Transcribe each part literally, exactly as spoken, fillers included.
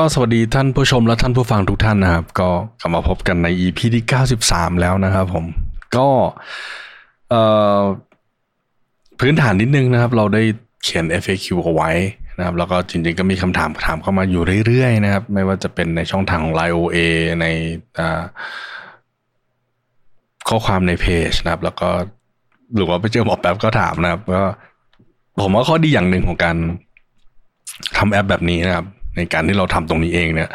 ก็สวัสดีท่านผู้ชมและท่านผู้ฟังทุกท่านนะครับก็กลับมาพบกันใน อี พี ที่เก้าสิบสามแล้วนะครับผมก็เอ่อพื้นฐานนิดนึงนะครับเราได้เขียน เอฟ เอ คิว เอาไว้นะครับแล้วก็จริงๆก็มีคำถามถามเข้ามาอยู่เรื่อยๆนะครับไม่ว่าจะเป็นในช่องทางของ ไลน์ โอ เอ ในอ่าข้อความในเพจนะครับแล้วก็หรือว่าไปเจอหมอแป๊บก็ถามนะครับก็ผมว่าข้อดีอย่างหนึ่งของการทำแอปแบบนี้นะครับในการที่เราทำตรงนี้เองเนี่ย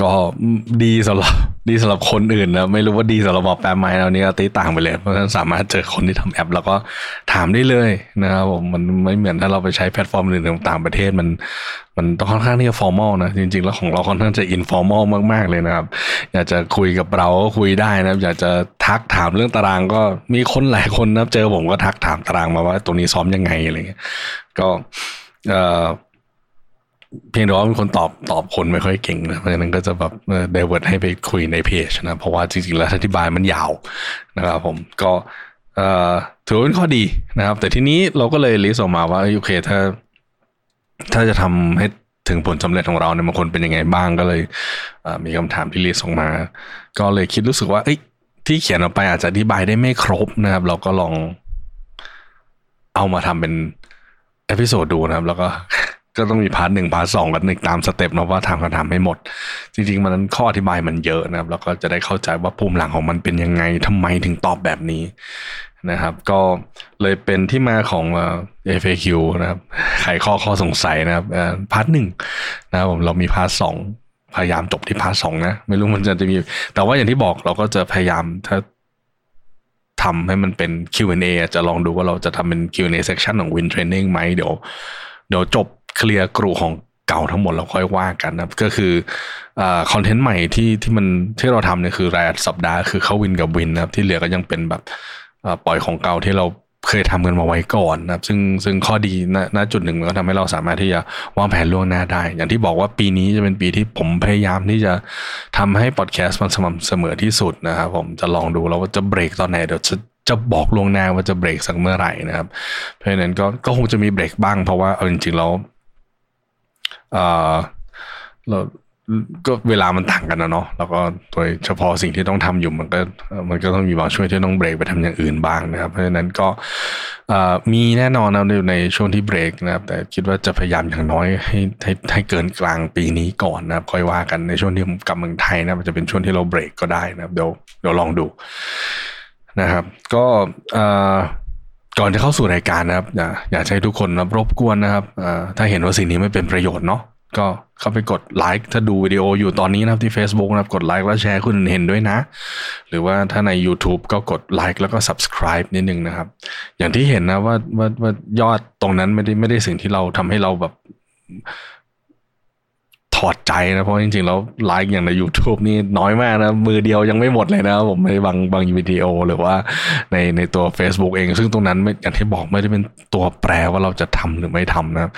ก็ดีสำหรับดีสำหรับคนอื่นนะไม่รู้ว่าดีสำหรับหมอแป๊บไหมแล้วนี่ก็ตีต่างไปเลยเพราะฉะนั้นสามารถเจอคนที่ทำแอปแล้วก็ถามได้เลยนะครับผมมันไม่เหมือนถ้าเราไปใช้แพลตฟอร์มอื่นของต่างประเทศมันมันต้องค่อนข้างที่จะฟอร์มอลนะจริงๆแล้วของเราค่อนข้างจะอินฟอร์มอลมากๆเลยนะครับอยากจะคุยกับเราก็คุยได้นะครับอยากจะทักถามเรื่องตารางก็มีคนหลายคนนะเจอผมก็ทักถามตารางมาว่าตัวนี้ซ้อมยังไงอะไรเงี้ยก็เอ่อเพียงแต่ว่าเป็นคนตอบตอบคนไม่ค่อยเก่งนะเพราะฉะนั้นก็จะแบบเดเวิร์ดให้ไปคุยในเพจนะเพราะว่าจริงๆแล้วอธิบายมันยาวนะครับผมก็ถือว่าเป็นข้อดีนะครับแต่ทีนี้เราก็เลยลิสต์ออกมาว่าโอเคถ้าถ้าจะทำให้ถึงผลสำเร็จของเราเนี่ยบางคนเป็นยังไงบ้างก็เลยมีคำถามที่ลิสต์ออกมาก็เลยคิดรู้สึกว่าที่เขียนออกไปอาจจะอธิบายได้ไม่ครบนะครับเราก็ลองเอามาทำเป็นเอพิโซดดูนะครับแล้วก็ก็ต้องมีพาร์ทหนึ่งพาร์ทสองกันหนึ่งตามสเต็ปนะว่าทำกันทำให้หมดจริงๆมันนั้นข้ออธิบายมันเยอะนะครับแล้วก็จะได้เข้าใจว่าภูมิหลังของมันเป็นยังไงทำไมถึงตอบแบบนี้นะครับก็เลยเป็นที่มาของเอ่อ เอฟ เอ คิว นะครับไขข้อข้อสงสัยนะครับเอ่อพาร์ทหนึ่งนะครับผมเรามีพาร์ทสองพยายามจบที่พาร์ทสองนะไม่รู้มันจะจะมีแต่ว่าอย่างที่บอกเราก็จะพยายามถ้าทำให้มันเป็น คิว แอนด์ เอ จะลองดูว่าเราจะทำเป็น คิว แอนด์ เอ section ของ Wind Training ไหมเดี๋ยวเดี๋ยวจบเคลียร์กลุ่มของเก่าทั้งหมดเราค่อยว่ากันนะก็คือคอนเทนต์ใหม่ที่ที่มันที่เราทำเนี่ยคือรายสัปดาห์คือเข้าวินกับวินนะครับที่เหลือก็ยังเป็นแบบปล่อยของเก่าที่เราเคยทำกันมาไว้ก่อนนะครับซึ่งซึ่งข้อดีณจุดหนึ่งมันก็ทำให้เราสามารถที่จะวางแผนล่วงหน้าได้อย่างที่บอกว่าปีนี้จะเป็นปีที่ผมพยายามที่จะทำให้พอดแคสต์มันสม่ำเสมอที่สุดนะครับผมจะลองดูแล้วว่าจะเบรกตอนไหนเดี๋ยวจะจะบอกล่วงหน้าว่าจะเบรกสักเมื่อไหร่นะครับเพราะฉะนั้นก็ก็คงจะมีเบรกบ้างเพราะว่าเอาจริงๆแล้วเอ่อเราก็เวลามันต่างกันนะเนาะแล้วก็โดยเฉพาะสิ่งที่ต้องทำอยู่มันก็มันก็ต้องมีบางช่วงที่ต้องเบรกไปทำอย่างอื่นบ้างนะครับเพราะฉะนั้นก็มีแน่นอนนะในช่วงที่เบรกนะครับแต่คิดว่าจะพยายามอย่างน้อยให้ให้ให้เกินกลางปีนี้ก่อนนะครับค่อยว่ากันในช่วงที่ผมกลับเมืองไทยนะมันจะเป็นช่วงที่เราเบรกก็ได้นะครับเดี๋ยวเดี๋ยวลองดูนะครับก็ก่อนจะเข้าสู่รายการนะครับอยากให้ทุกคนรบกวนนะครับถ้าเห็นว่าสิ่งนี้ไม่เป็นประโยชน์เนาะก็เข้าไปกดไลค์ถ้าดูวิดีโออยู่ตอนนี้นะครับที่ Facebook นะครับกดไลค์แล้วแชร์คุณเห็นด้วยนะหรือว่าถ้าใน YouTube ก็กดไลค์แล้วก็ Subscribe นิดนึงนะครับอย่างที่เห็นนะว่าว่าว่ายอดตรงนั้นไม่ได้ไม่ได้สิ่งที่เราทำให้เราแบบถอดใจนะเพราะจริงๆแล้วไลค์อย่างใน YouTube นี่น้อยมากนะมือเดียวยังไม่หมดเลยนะผมในบางบางวิดีโอหรือว่าในในตัว Facebook เองซึ่งตรงนั้นไม่อย่างที่บอกไม่ได้เป็นตัวแปรว่าเราจะทำหรือไม่ทำนะครับ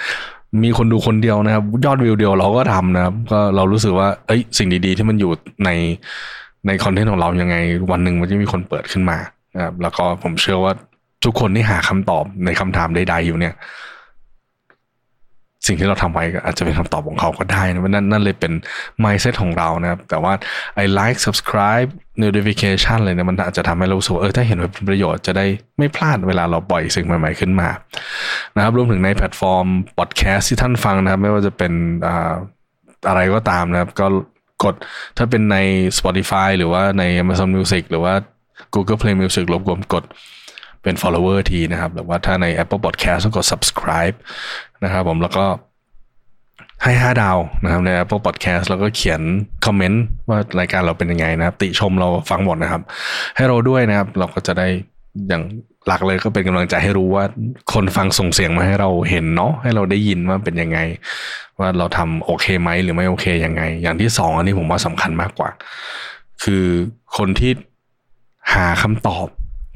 มีคนดูคนเดียวนะครับยอดวิวเดียวเราก็ทำนะครับก็เรารู้สึกว่าเอ้ยสิ่งดีๆที่มันอยู่ในในคอนเทนต์ของเรายังไงวันหนึ่งมันจะมีคนเปิดขึ้นมานะครับแล้วก็ผมเชื่อว่าทุกคนที่หาคำตอบในคำถามใดๆอยู่เนี่ยสิ่งที่เราทำไว้ก็อาจจะเป็นคำตอบของเขาก็ได้นะนั่นนั่นเลยเป็น mindset ของเรานะครับแต่ว่าไอ้ like subscribe notification เลยนะมันอาจจะทำให้เรารู้สึกเออถ้าเห็นว่าเป็นประโยชน์จะได้ไม่พลาดเวลาเราปล่อยสิ่งใหม่ๆขึ้นมานะครับรวมถึงในแพลตฟอร์ม podcast ที่ท่านฟังนะครับไม่ว่าจะเป็นอ่าอะไรก็ตามนะครับก็กดถ้าเป็นใน Spotify หรือว่าใน Amazon Music หรือว่า Google Play Music รวมๆกดเป็น follower ทีนะครับหรือว่าถ้าใน Apple Podcast ก็กด subscribe นะครับผมแล้วก็ให้ห้าดาวนะครับใน Apple Podcast แล้วก็เขียนคอมเมนต์ว่ารายการเราเป็นยังไงนะครับติชมเราฟังหมดนะครับให้เราด้วยนะครับเราก็จะได้ อย่างหลักเลยก็เป็นกำลังใจให้รู้ว่าคนฟังส่งเสียงมาให้เราเห็นเนาะให้เราได้ยินว่าเป็นยังไงว่าเราทำโอเคไหมหรือไม่โอเคยังไงอย่างที่สองอันนี้ผมว่าสำคัญมากกว่าคือคนที่หาคำตอบ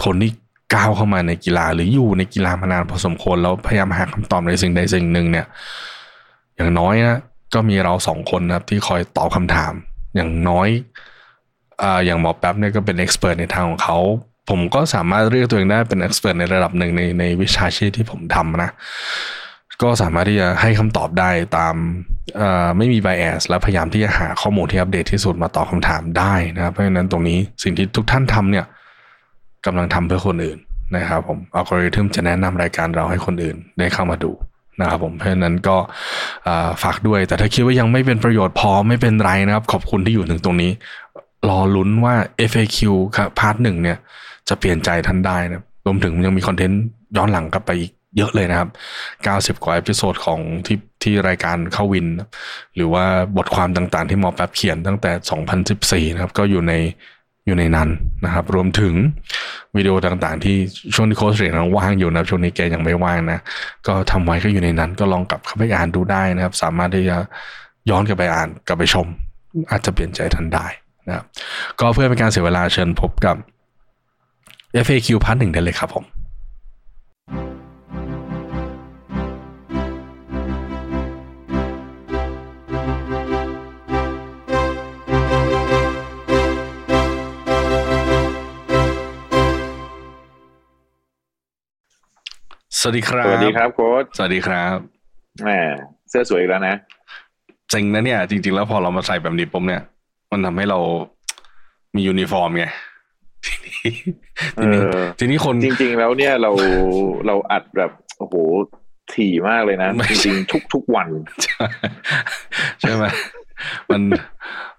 คนที่ก้าวเข้ามาในกีฬาหรืออยู่ในกีฬามานานพอสมควรแล้วพยายามหาคำตอบในสิ่งใดสิ่งหนึ่งเนี่ยอย่างน้อยนะก็มีเราสองคนนะครับที่คอยตอบคำถามอย่างน้อยอ่าอย่างหมอแป๊บเนี่ยก็เป็นเอ็กซ์เพิร์ทในทางของเขาผมก็สามารถเรียกตัวเองได้เป็นเอ็กซ์เพิร์ทในระดับหนึ่งในในวิชาชีพที่ผมทำนะก็สามารถที่จะให้คำตอบได้ตามอ่าไม่มีไบแอสและพยายามที่จะหาข้อมูลที่อัปเดตที่สุดมาตอบคำถามได้นะครับเพราะฉะนั้นตรงนี้สิ่งที่ทุกท่านทำเนี่ยกำลังทำเพื่อคนอื่นนะครับผมอัลกอริทึมจะแนะนำรายการเราให้คนอื่นได้เข้ามาดูนะครับผมเพราะฉะนั้นก็ฝากด้วยแต่ถ้าคิดว่ายังไม่เป็นประโยชน์พอไม่เป็นไรนะครับขอบคุณที่อยู่ถึงตรงนี้รอลุ้นว่า เอฟ เอ คิว พาร์ทหนึ่งเนี่ยจะเปลี่ยนใจท่านได้นะรวมถึงยังมีคอนเทนต์ย้อนหลังกลับไปอีกเยอะเลยนะครับเก้าสิบกว่าเอพิโซดของที่ที่รายการเข้าวินหรือว่าบทความต่างๆที่หมอแป๊บเขียนตั้งแต่สองพันสิบสี่นะครับก็อยู่ในอยู่ในนั้นนะครับรวมถึงวิดีโอต่างๆที่ช่วงที่โค้ชเรียนว่างอยู่นะช่วงนี้แกยังไม่ว่างนะก็ทำไว้ก็อยู่ในนั้นก็ลองกลับเข้าไปอ่านดูได้นะครับสามารถที่จะย้อนกลับไปอ่านกลับไปชมอาจจะเปลี่ยนใจทันได้นะครับก็เพื่อเป็นการเสียเวลาเชิญพบกับ เอฟ เอ คิว Part หนึ่งได้เลยครับผมสวัสดีครับสวัสดีครับโค้ชสวัสดีครับแหมเสื้อสวยอีกแล้วนะจริงนะเนี่ยจริงๆแล้วพอเรามาใส่แบบนี้ปุ๊บเนี่ยมันทำให้เรามียูนิฟอร์มไงทีนี้ทีนี้คนจริงๆแล้วเนี่ยเราเราอัดแบบโอ้โหถี่มากเลยนะจริงๆทุกทุกวันใช่ไหมมัน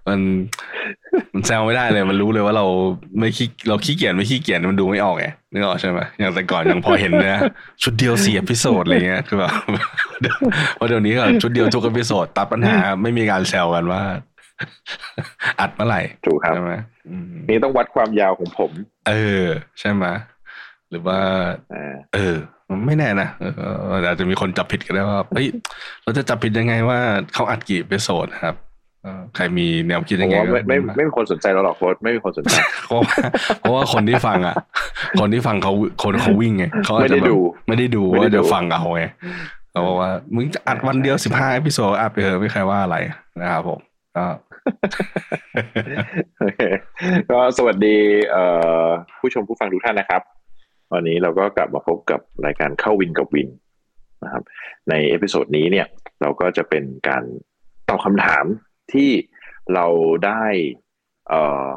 มันมันแซวไม่ได้เลยมันรู้เลยว่าเราไม่ขี้เราขี้เกียจไม่ขี้เกียจมันดูไม่ออกไงนึกออกใช่ไหมอย่างแต่ก่อนยังพอเห็นนะชุดเดียวสี่เอพิโซดอะไรเงี้ยคือแบบว่าเดี๋ยวนี้ก็ชุดเดียวทุกเอพิโซดตัดปัญหาไม่มีการแซวกันว่าอัดเมื่อไหร่ถูกครับใช่ไหมนี่ต้องวัดความยาวของผมเออใช่ไหมหรือว่าเออไม่แน่นะอาจจะมีคนจับผิดกันได้ว่าเฮ้ยเราจะจับผิดยังไงว่าเขาอัดกี่เอพิโซดครับใครมีแนวคิดยังไงก็ไม่ไม่ไม่มีคนสนใจเราหรอกโค้ชไม่มีคนสนใจเพราะว่าเพราะว่าคนที่ฟังอ่ะคนที่ฟังเขาคนเขาวิ่งไงเขาอาจจะไม่ได้ดูไม่ได้ดูว่าเดี๋ยวฟังเอาไงเขาบอกว่ามึงจะอัดวันเดียวสิบห้าเอพิโซดอัดไปเถอะไม่ใครว่าอะไรนะครับผมก็สวัสดีผู้ชมผู้ฟังทุกท่านนะครับวันนี้เราก็กลับมาพบกับรายการเข้าวินกับวินนะครับในเอพิโซดนี้เนี่ยเราก็จะเป็นการตอบคำถามที่เราได้เอ่อ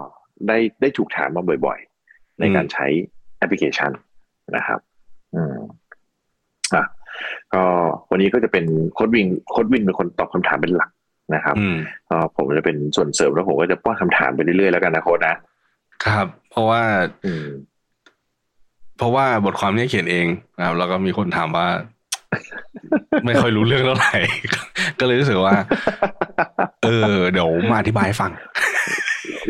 ได้ได้ถูกถามมาบ่อยๆในการใช้แอปพลิเคชันนะครับอืมอ่ะก็วันนี้ก็จะเป็นโค้ชวินโค้ชวินเป็นคนตอบคำถามเป็นหลักนะครับก็ผมจะเป็นส่วนเสริมแล้วผมก็จะป้อนคำถามไปเรื่อยๆแล้วกันนะโค้ชนะครับเพราะว่าอืมเพราะว่าบทความนี้เขียนเองนะครับแล้วก็มีคนถามว่าไม่ค่อยรู้เรื่องเท่าไหร่ก็เลยรู้สึกว่าเออเดี๋ยวมาอธิบายให้ฟัง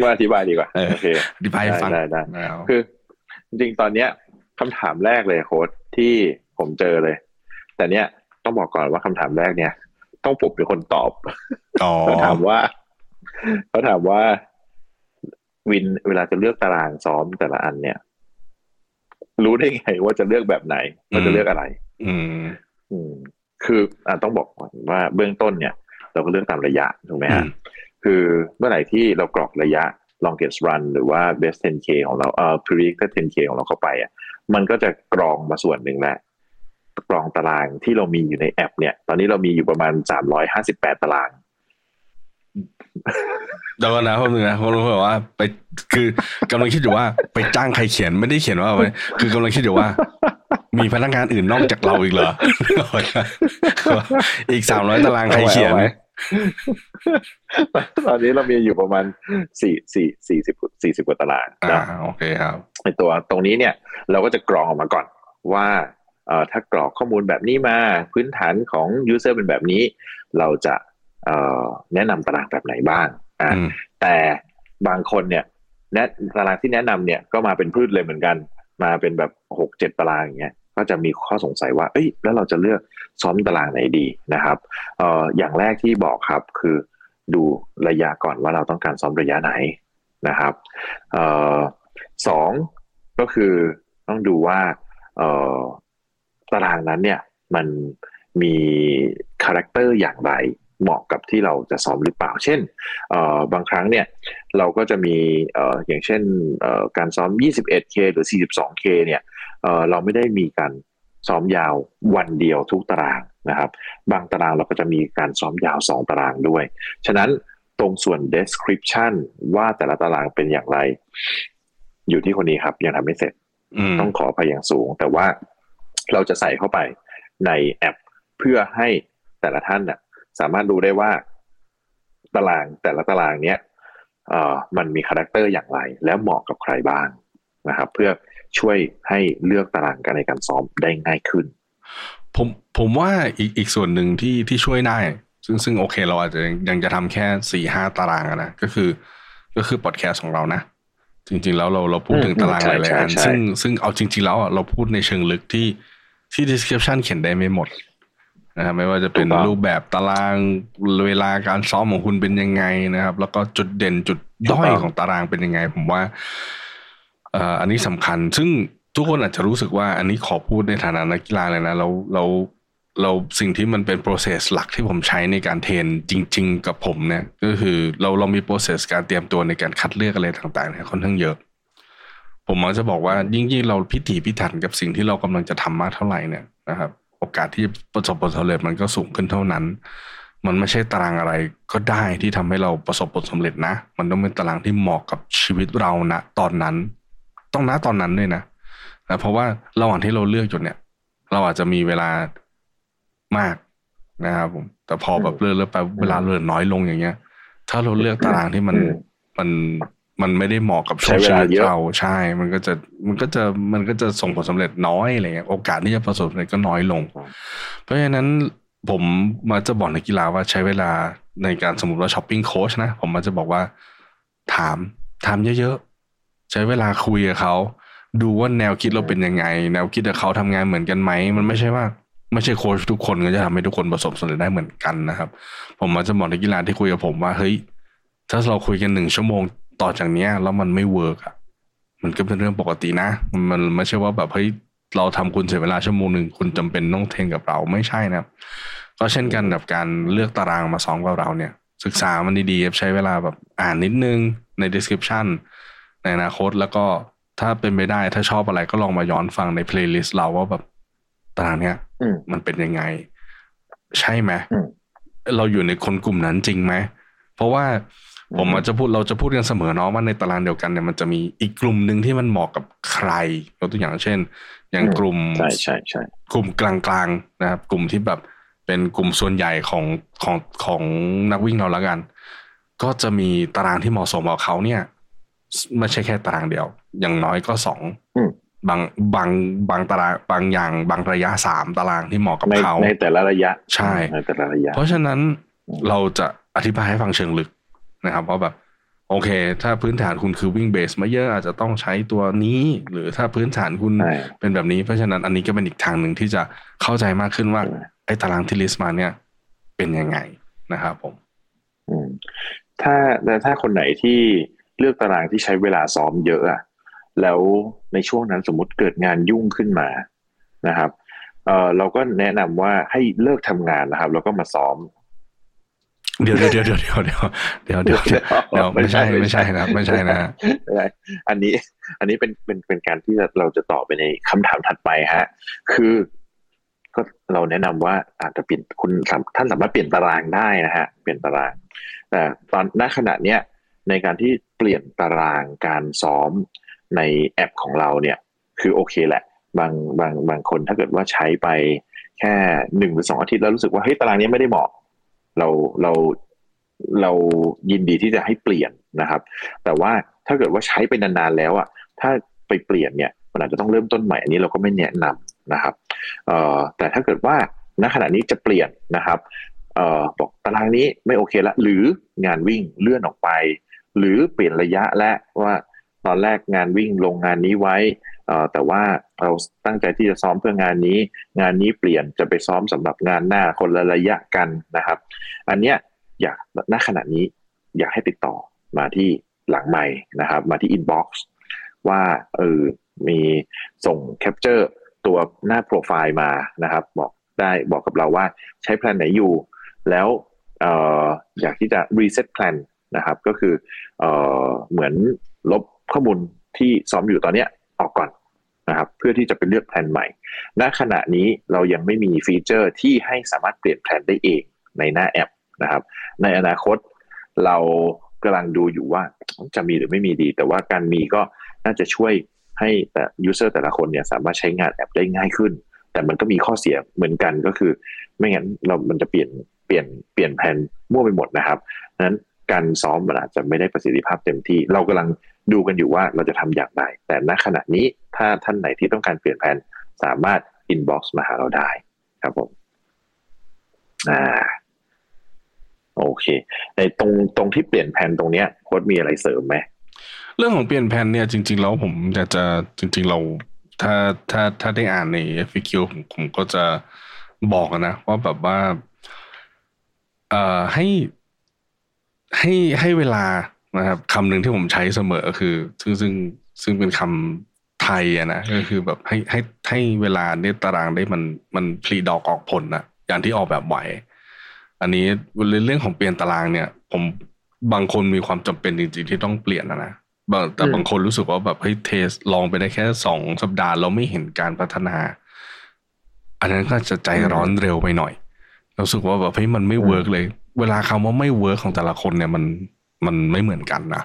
มาอธิบายดีกว่าโอเคอธิบายให้ฟังได้ได้คือจริงๆตอนเนี้ยคำถามแรกเลยโค้ชที่ผมเจอเลยแต่เนี้ยต้องบอกก่อนว่าคำถามแรกเนี่ยต้องผมเป็นคนตอบเขาถามว่าเขาถามว่าวินเวลาจะเลือกตารางซ้อมแต่ละอันเนี่ยรู้ได้ไงว่าจะเลือกแบบไหนว่าจะเลือกอะไรอืมอืมคืออ่ะต้องบอกก่อนว่าเบื้องต้นเนี่ยเราก็เลือกตามระยะถูกไหมฮะคือเมื่อไหร่ที่เรากรอกระยะ longest run หรือว่า best เท็น เค ของเราเอ่อ predicted เท็น เค ของเราเข้าไปอ่ะมันก็จะกรองมาส่วนหนึ่งแหละกรองตารางที่เรามีอยู่ในแอปเนี่ยตอนนี้เรามีอยู่ประมาณสามร้อยห้าสิบแปดตารางเดี๋ยวนะผมนึงนะผมรู้แบบว่าไปคือกำลังคิดอยู่ว่าไปจ้างใครเขียนไม่ได้เขียนว่าอะไรคือกำลังคิดอยู่ว่ามีพนักงานอื่นนอกจากเราอีกเหรออีกสามร้อยตารางใครเขียนตอนนี้เรามีอยู่ประมาณสี่สิบกว่าตารางอ่าโอเคครับไอ้ตัวตรงนี้เนี่ยเราก็จะกรองออกมาก่อนว่าเอ่อถ้ากรอกข้อมูลแบบนี้มาพื้นฐานของยูเซอร์เป็นแบบนี้เราจะเอ่อแนะนำตารางแบบไหนบ้างอ่าแต่บางคนเนี่ยแนะตารางที่แนะนำเนี่ยก็มาเป็นพืชเลยเหมือนกัน มาเป็นแบบหกเจ็ดตารางอย่างเงี้ยก็จะมีข้อสงสัยว่าเอ้ยแล้วเราจะเลือกซ้อมตารางไหนดีนะครับเอ่ออย่างแรกที่บอกครับคือดูระยะก่อนว่าเราต้องการซ้อมระยะไหนนะครับเอ่อสองก็คือต้องดูว่าเอ่อตารางนั้นเนี่ยมันมีคาแรคเตอร์อย่างไรเหมาะกับที่เราจะซ้อมหรือเปล่าเช่นเอ่อบางครั้งเนี่ยเราก็จะมีเอ่ออย่างเช่นเอ่อการซ้อม ยี่สิบเอ็ด เค หรือ สี่สิบสอง เค เนี่ยเอ่อเราไม่ได้มีการซ้อมยาววันเดียวทุกตารางนะครับบางตารางเราก็จะมีการซ้อมยาวสองตารางด้วยฉะนั้นตรงส่วน description ว่าแต่ละตารางเป็นอย่างไรอยู่ที่คนนี้ครับยังทำไม่เสร็จต้องขอพยายามอย่างสูงแต่ว่าเราจะใส่เข้าไปในแอปเพื่อให้แต่ละท่านน่ะสามารถดูได้ว่าตารางแต่ละตารางเนี้ยเอ่อมันมีคาแรคเตอร์อย่างไรและเหมาะกับใครบ้างนะครับเพื่อช่วยให้เลือกตารางการในการซ้อมได้ง่ายขึ้นผมผมว่าอีกอีกส่วนหนึ่งที่ที่ช่วยได้ซึ่งซึ่งโอเคเราอาจจะยังจะทำแค่ สี่ห้า ตารางนะก็คือก็คือพอดแคสต์ของเรานะจริงๆแล้วเราเราพูดถึงตารางหลายๆอันซึ่งซึ่งเอาจริงๆแล้วเราพูดในเชิงลึกที่ที่ description เขียนได้ไม่หมดนะครับไม่ว่าจะเป็นรูปแบบตารางเวลาการซ้อมของคุณเป็นยังไงนะครับแล้วก็จุดเด่นจุดด้อยของตารางเป็นยังไงผมว่าเอ่ออันนี้สำคัญซึ่งทุกคนอาจจะรู้สึกว่าอันนี้ขอพูดในฐานะนักกีฬาเลยนะเราเราเราสิ่งที่มันเป็น process หลักที่ผมใช้ในการเทรนจริงๆกับผมเนี่ยก็คือเราเรามี process การเตรียมตัวในการคัดเลือกอะไรต่างๆเนี่ยค่อนข้างเยอะผมมักจะบอกว่ายิ่งๆเราพิถีพิถันกับสิ่งที่เรากำลังจะทำมากเท่าไหร่เนี่ยนะครับโอกาสที่ประสบผลสำเร็จมันก็สูงขึ้นเท่านั้นมันไม่ใช่ตารางอะไรก็ได้ที่ทำให้เราประสบผลสำเร็จนะมันต้องเป็นตารางที่เหมาะกับชีวิตเราณตอนนั้นต้องณตอนนั้นด้วยนะนะเพราะว่าระหว่างที่เราเลือกอยู่เนี่ยเราอาจจะมีเวลามากนะครับผมแต่พอแบบเลือกแล้วไปเวลาเหลือน้อยลงอย่างเงี้ยถ้าเราเลือกตารางที่มันมันมันไม่ได้เหมาะกับช่วงชีวิตเราใช่มันก็จะมันก็จะมันก็จะส่งผลสำเร็จน้อยอะไรเงี้ยโอกาสที่จะประสบผลสำเร็จก็น้อยลงเพราะฉะนั้นผมมาจะบอกนักกีฬาว่าใช้เวลาในการสมมติว่าช้อปปิ้งโค้ชนะผมมาจะบอกว่าถามถามเยอะๆใช้เวลาคุยกับเขาดูว่าแนวคิดเราเป็นยังไงแนวคิดกับเขาทำงานเหมือนกันไหมมันไม่ใช่ว่าไม่ใช่โค้ชทุกคนก็จะทำให้ทุกคนประสบผลสำเร็จได้เหมือนกันนะครับผมมาจะบอกนักกีฬาที่คุยกับผมว่าเฮ้ยถ้าเราคุยกันหนึ่งชั่วโมงต่อจากนี้แล้วมันไม่เวิร์กอ่ะมันก็เป็นเรื่องปกตินะมันไม่ใช่ว่าแบบเฮ้ยเราทำคุณเสียเวลาชั่วโมงหนึ่งคุณจำเป็นต้องเทรนกับเราไม่ใช่นะก็เช่นกันกับการเลือกตารางมาซ้อมกับเราเนี่ยศึกษามันดีๆใช้เวลาแบบอ่านนิดนึงใน description ในอนาคตแล้วก็ถ้าเป็นไปได้ถ้าชอบอะไรก็ลองมาย้อนฟังใน playlist เราว่าแบบตารางเนี้ยมันเป็นยังไงใช่ไหมเราอยู่ในคนกลุ่มนั้นจริงไหมเพราะว่าผมอาจจะพูดเราจะพูดกันเสมอเนาะว่าในตารางเดียวกันเนี่ยมันจะมีอีกกลุ่มนึงที่มันเหมาะกับใครยกตัวอย่างเช่นอย่างกลุ่มใช่ใช่ใช่กลุ่มกลางๆนะครับกลุ่มที่แบบเป็นกลุ่มส่วนใหญ่ของของของนักวิ่งเราละกันก็จะมีตารางที่เหมาะสมกับเขาเนี่ยไม่ใช่แค่ตารางเดียวอย่างน้อยก็สองบางบางบางตารางบางอย่างบางระยะสามตารางที่เหมาะกับเขาในแต่ละระยะใช่ในแต่ละระยะเพราะฉะนั้นเราจะอธิบายให้ฟังเชิงลึกนะครับเพราะแบบโอเคถ้าพื้นฐานคุณคือวิ่งเบสมาเยอะอาจจะต้องใช้ตัวนี้หรือถ้าพื้นฐานคุณเป็นแบบนี้เพราะฉะนั้นอันนี้ก็เป็นอีกทางหนึ่งที่จะเข้าใจมากขึ้นว่าไอ้ตารางที่ลิสต์มาเนี่ยเป็นยังไงนะครับผมถ้าถ้าคนไหนที่เลือกตารางที่ใช้เวลาซ้อมเยอะอะแล้วในช่วงนั้นสมมติเกิดงานยุ่งขึ้นมานะครับเอ่อเราก็แนะนำว่าให้เลิกทำงานนะครับแล้วก็มาซ้อมเดี๋ยวๆๆๆๆเดี๋ยวเดี๋ยวเดี๋ยวเดี๋ยวไม่ใช่ไม่ใช่นะไม่ใช่นะอันนี้อันนี้เป็นเป็นเป็นการที่เราจะตอบไปในคำถามถัดไปฮะคือก็เราแนะนำว่าอาจจะเปลี่ยนคุณท่านสามารถเปลี่ยนตารางได้นะฮะเปลี่ยนตารางแต่ตอนณขณะเนี้ยในการที่เปลี่ยนตารางการซ้อมในแอปของเราเนี่ยคือโอเคแหละบางบางบางคนถ้าเกิดว่าใช้ไปแค่หนึ่งหรือสองอาทิตย์แล้วรู้สึกว่าเฮ้ยตารางนี้ไม่ได้เหมาะเราเราเรายินดีที่จะให้เปลี่ยนนะครับแต่ว่าถ้าเกิดว่าใช้ไปนานๆแล้วอ่ะถ้าไปเปลี่ยนเนี่ยมันอาจจะต้องเริ่มต้นใหม่อันนี้เราก็ไม่แนะนำนะครับเอ่อแต่ถ้าเกิดว่าณขณะนี้จะเปลี่ยนนะครับเอ่อบอกตารางนี้ไม่โอเคละหรืองานวิ่งเลื่อนออกไปหรือเปลี่ยนระยะและว่า ตอนแรกงานวิ่งลงงานนี้ไว้แต่ว่าเราตั้งใจที่จะซ้อมเพื่องานนี้งานนี้เปลี่ยนจะไปซ้อมสำหรับงานหน้าคนละระยะกันนะครับอันเนี้ยอยากณขณะนี้อยากให้ติดต่อมาที่หลังไมค์นะครับมาที่อินบ็อกซ์ว่าเออมีส่งแคปเจอร์ตัวหน้าโปรไฟล์มานะครับบอกได้บอกกับเราว่าใช้แพลนไหนอยู่แล้วเอ่ออยากที่จะรีเซ็ตแพลนนะครับก็คือเอ่อเหมือนลบข้อมูลที่ซ้อมอยู่ตอนเนี้ยออกก่อนนะครับเพื่อที่จะไปเลือกแพลนใหม่ณขณะนี้เรายังไม่มีฟีเจอร์ที่ให้สามารถเปลี่ยนแพลนได้เองในหน้าแอปนะครับในอนาคตเรากำลังดูอยู่ว่าจะมีหรือไม่มีดีแต่ว่าการมีก็น่าจะช่วยให้แต่ user แต่ละคนเนี่ยสามารถใช้งานแอปได้ง่ายขึ้นแต่มันก็มีข้อเสียเหมือนกันก็คือไม่งั้นเรามันจะเปลี่ยนเปลี่ยนเปลี่ยนแผนมั่วไปหมดนะครับนั้นการซ้อมมันอาจจะไม่ได้ประสิทธิภาพเต็มที่เรากำลังดูกันอยู่ว่าเราจะทำอย่างไรแต่ณขณะนี้ถ้าท่านไหนที่ต้องการเปลี่ยนแผนสามารถ inbox มาหาเราได้ครับผมอ่าโอเคในตรงตรงที่เปลี่ยนแผนตรงเนี้ยโค้ชมีอะไรเสริมไหมเรื่องของเปลี่ยนแผนเนี่ยจริงๆแล้วผมอยากจะจริงๆเราถ้าถ้าถ้าได้อ่านใน เอฟ เอ คิว ผมผมก็จะบอกนะว่าแบบว่าเอ่อให้ให้ให้เวลานะครับคำหนึ่งที่ผมใช้เสมอคือซึ่งซึ่งซึ่งเป็นคำไทยอะนะก็คือแบบให้ให้ให้เวลาเนี่ยตารางได้มันมันผลิดอกออกผลนะอย่างที่ออกแบบไว้อันนี้เรื่องของเปลี่ยนตารางเนี่ยผมบางคนมีความจำเป็นจริงๆที่ต้องเปลี่ยนนะนะแต่บางคนรู้สึกว่าแบบเฮ้ยเทสลองไปได้แค่สองสัปดาห์เราไม่เห็นการพัฒนาอันนั้นก็จะใจร้อนเร็วไปหน่อยรู้สึกว่าแบบเฮ้ยมันไม่เวิร์กเลยเวลาคำว่าไม่เวิร์กของแต่ละคนเนี่ยมันมันไม่เหมือนกันนะ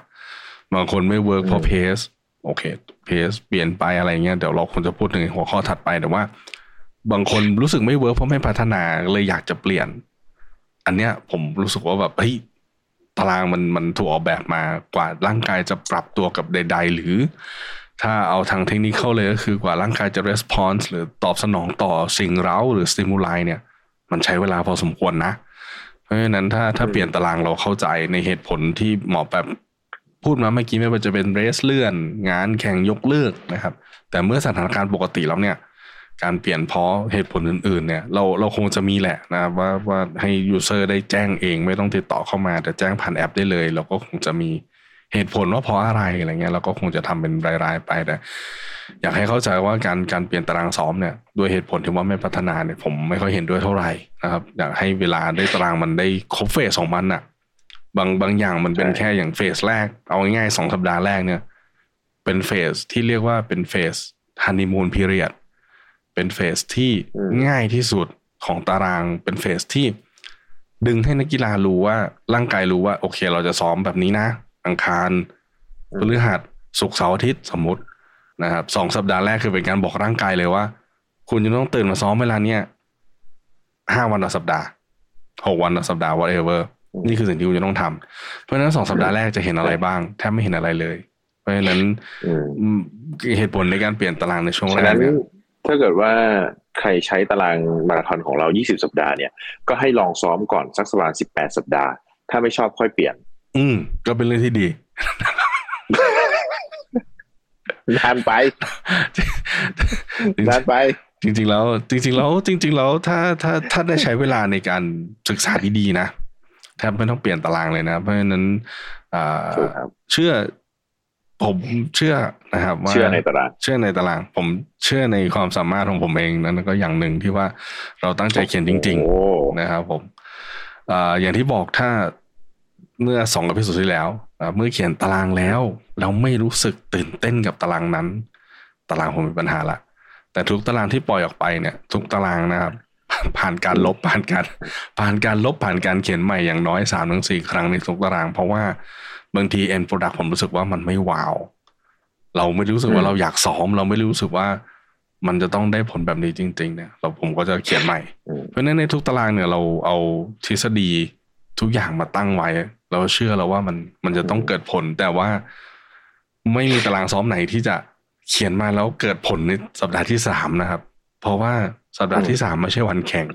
บางคนไม่เวิร์กเพราะเพสโอเคเพสเปลี่ยนไปอะไรเงี้ยเดี๋ยวเราคงจะพูดถึงหัวข้อถัดไปแต่ว่าบางคนรู้สึกไม่เวิร์กเพราะไม่พัฒนาเลยอยากจะเปลี่ยนอันเนี้ยผมรู้สึกว่าแบบเฮ้ยตารางมันมันถูกออกแบบมากว่าร่างกายจะปรับตัวกับใดๆหรือถ้าเอาทางเทคนิคเข้าเลยก็คือกว่าร่างกายจะ response หรือตอบสนองต่อสิ่งเร้าหรือ stimuli เนี่ยมันใช้เวลาพอสมควรนะเพราะฉะนั้นถ้าถ้าเปลี่ยนตารางเราเข้าใจในเหตุผลที่หมอแบบพูดมาเมื่อกี้ไม่ว่าจะเป็นเรสเลื่อนงานแข่งยกเลิกนะครับแต่เมื่อสถานการณ์ปกติแล้วเนี่ยการเปลี่ยนเพราะเหตุผลอื่นๆเนี่ยเราเราคงจะมีแหละนะว่าว่าให้ยูเซอร์ได้แจ้งเองไม่ต้องติดต่อเข้ามาแต่แจ้งผ่านแอปได้เลยเราก็คงจะมีเหตุผลว่าเพราะอะไรอะไรเงี้ยเราก็คงจะทำเป็นรายๆไปแต่อยากให้เข้าใจว่าการการเปลี่ยนตารางซ้อมเนี่ยด้วยเหตุผลที่ว่าไม่พัฒนาเนี่ยผมไม่ค่อยเห็นด้วยเท่าไหร่นะครับอยากให้เวลาได้ตารางมันได้ครบเฟสของมันอะบางบางอย่างมันเป็นแค่อย่างเฟสแรกเอาง่ายๆสองสัปดาห์แรกเนี่ยเป็นเฟสที่เรียกว่าเป็นเฟสฮันนีมูนพีเรียดเป็นเฟสที่ง่ายที่สุดของตารางเป็นเฟสที่ดึงให้นักกีฬารู้ว่าร่างกายรู้ว่าโอเคเราจะซ้อมแบบนี้นะอังคารพฤหัสศุกร์เสาร์อาทิตย์สมมุตินะครับสองสัปดาห์แรกคือเป็นการบอกร่างกายเลยว่าคุณจะต้องตื่นมาซ้อมเวลาเนี้ยห้าวันต่อสัปดาห์หกวันต่อสัปดาห์ whatever นี่คือสิ่งที่คุณจะต้องทำเพราะฉะนั้นสองสัปดาห์แรกจะเห็นอะไรบ้างแทบไม่เห็นอะไรเลยเพราะฉะนั้นเหตุผลในการเปลี่ยนตารางในช่วงแรกเนี่ยถ้าเกิดว่าใครใช้ตารางมาราธอนของเรายี่สิบสัปดาห์เนี่ยก็ให้ลองซ้อมก่อนสักประมาณสิบแปดสัปดาห์ถ้าไม่ชอบค่อยเปลี่ยนอืมก็เป็นเรื่องที่ดีนานไปนานไปจริงๆแล้วจริงๆแล้วจริงๆแล้วถ้าถ้าถ้าได้ใช้เวลาในการศึกษาดีๆนะแทบไม่ต้องเปลี่ยนตารางเลยนะเพราะฉะนั้นอ่าเชื่อผมเชื่อนะครับว่าเชื่อในตารางเชื่อในตารางผมเชื่อในความสามารถของผมเองนั้นก็อย่างหนึ่งที่ว่าเราตั้งใจเขียนจริงๆนะครับผมอ่าอย่างที่บอกถ้าเมื่อสองกับพิสูจน์ที่แล้วเมื่อเขียนตารางแล้วเราไม่รู้สึกตื่นเต้นกับตารางนั้นตารางผมมีปัญหาละแต่ทุกตารางที่ปล่อยออกไปเนี่ยทุกตารางนะครับผ่านการลบผ่านการผ่านการลบผ่านการเขียนใหม่อย่างน้อยสามถึงสี่ครั้งในทุกตารางเพราะว่าบางที end product ผมรู้สึกว่ามันไม่ว้าวเราไม่รู้สึกว่าเราอยากซ้อมเราไม่รู้สึกว่ามันจะต้องได้ผลแบบนี้จริงๆเนี่ยเราผมก็จะเขียนใหม่เพราะฉะนั้นในทุกตารางเนี่ยเราเอาทฤษฎีทุกอย่างมาตั้งไว้เราเชื่อแล้วว่ามันมันจะต้องเกิดผลแต่ว่าไม่มีตารางซ้อมไหนที่จะเขียนมาแล้วเกิดผลในสัปดาห์ที่สามนะครับเพราะว่าสัปดาห์ที่สามไม่ใช่วันแข่ง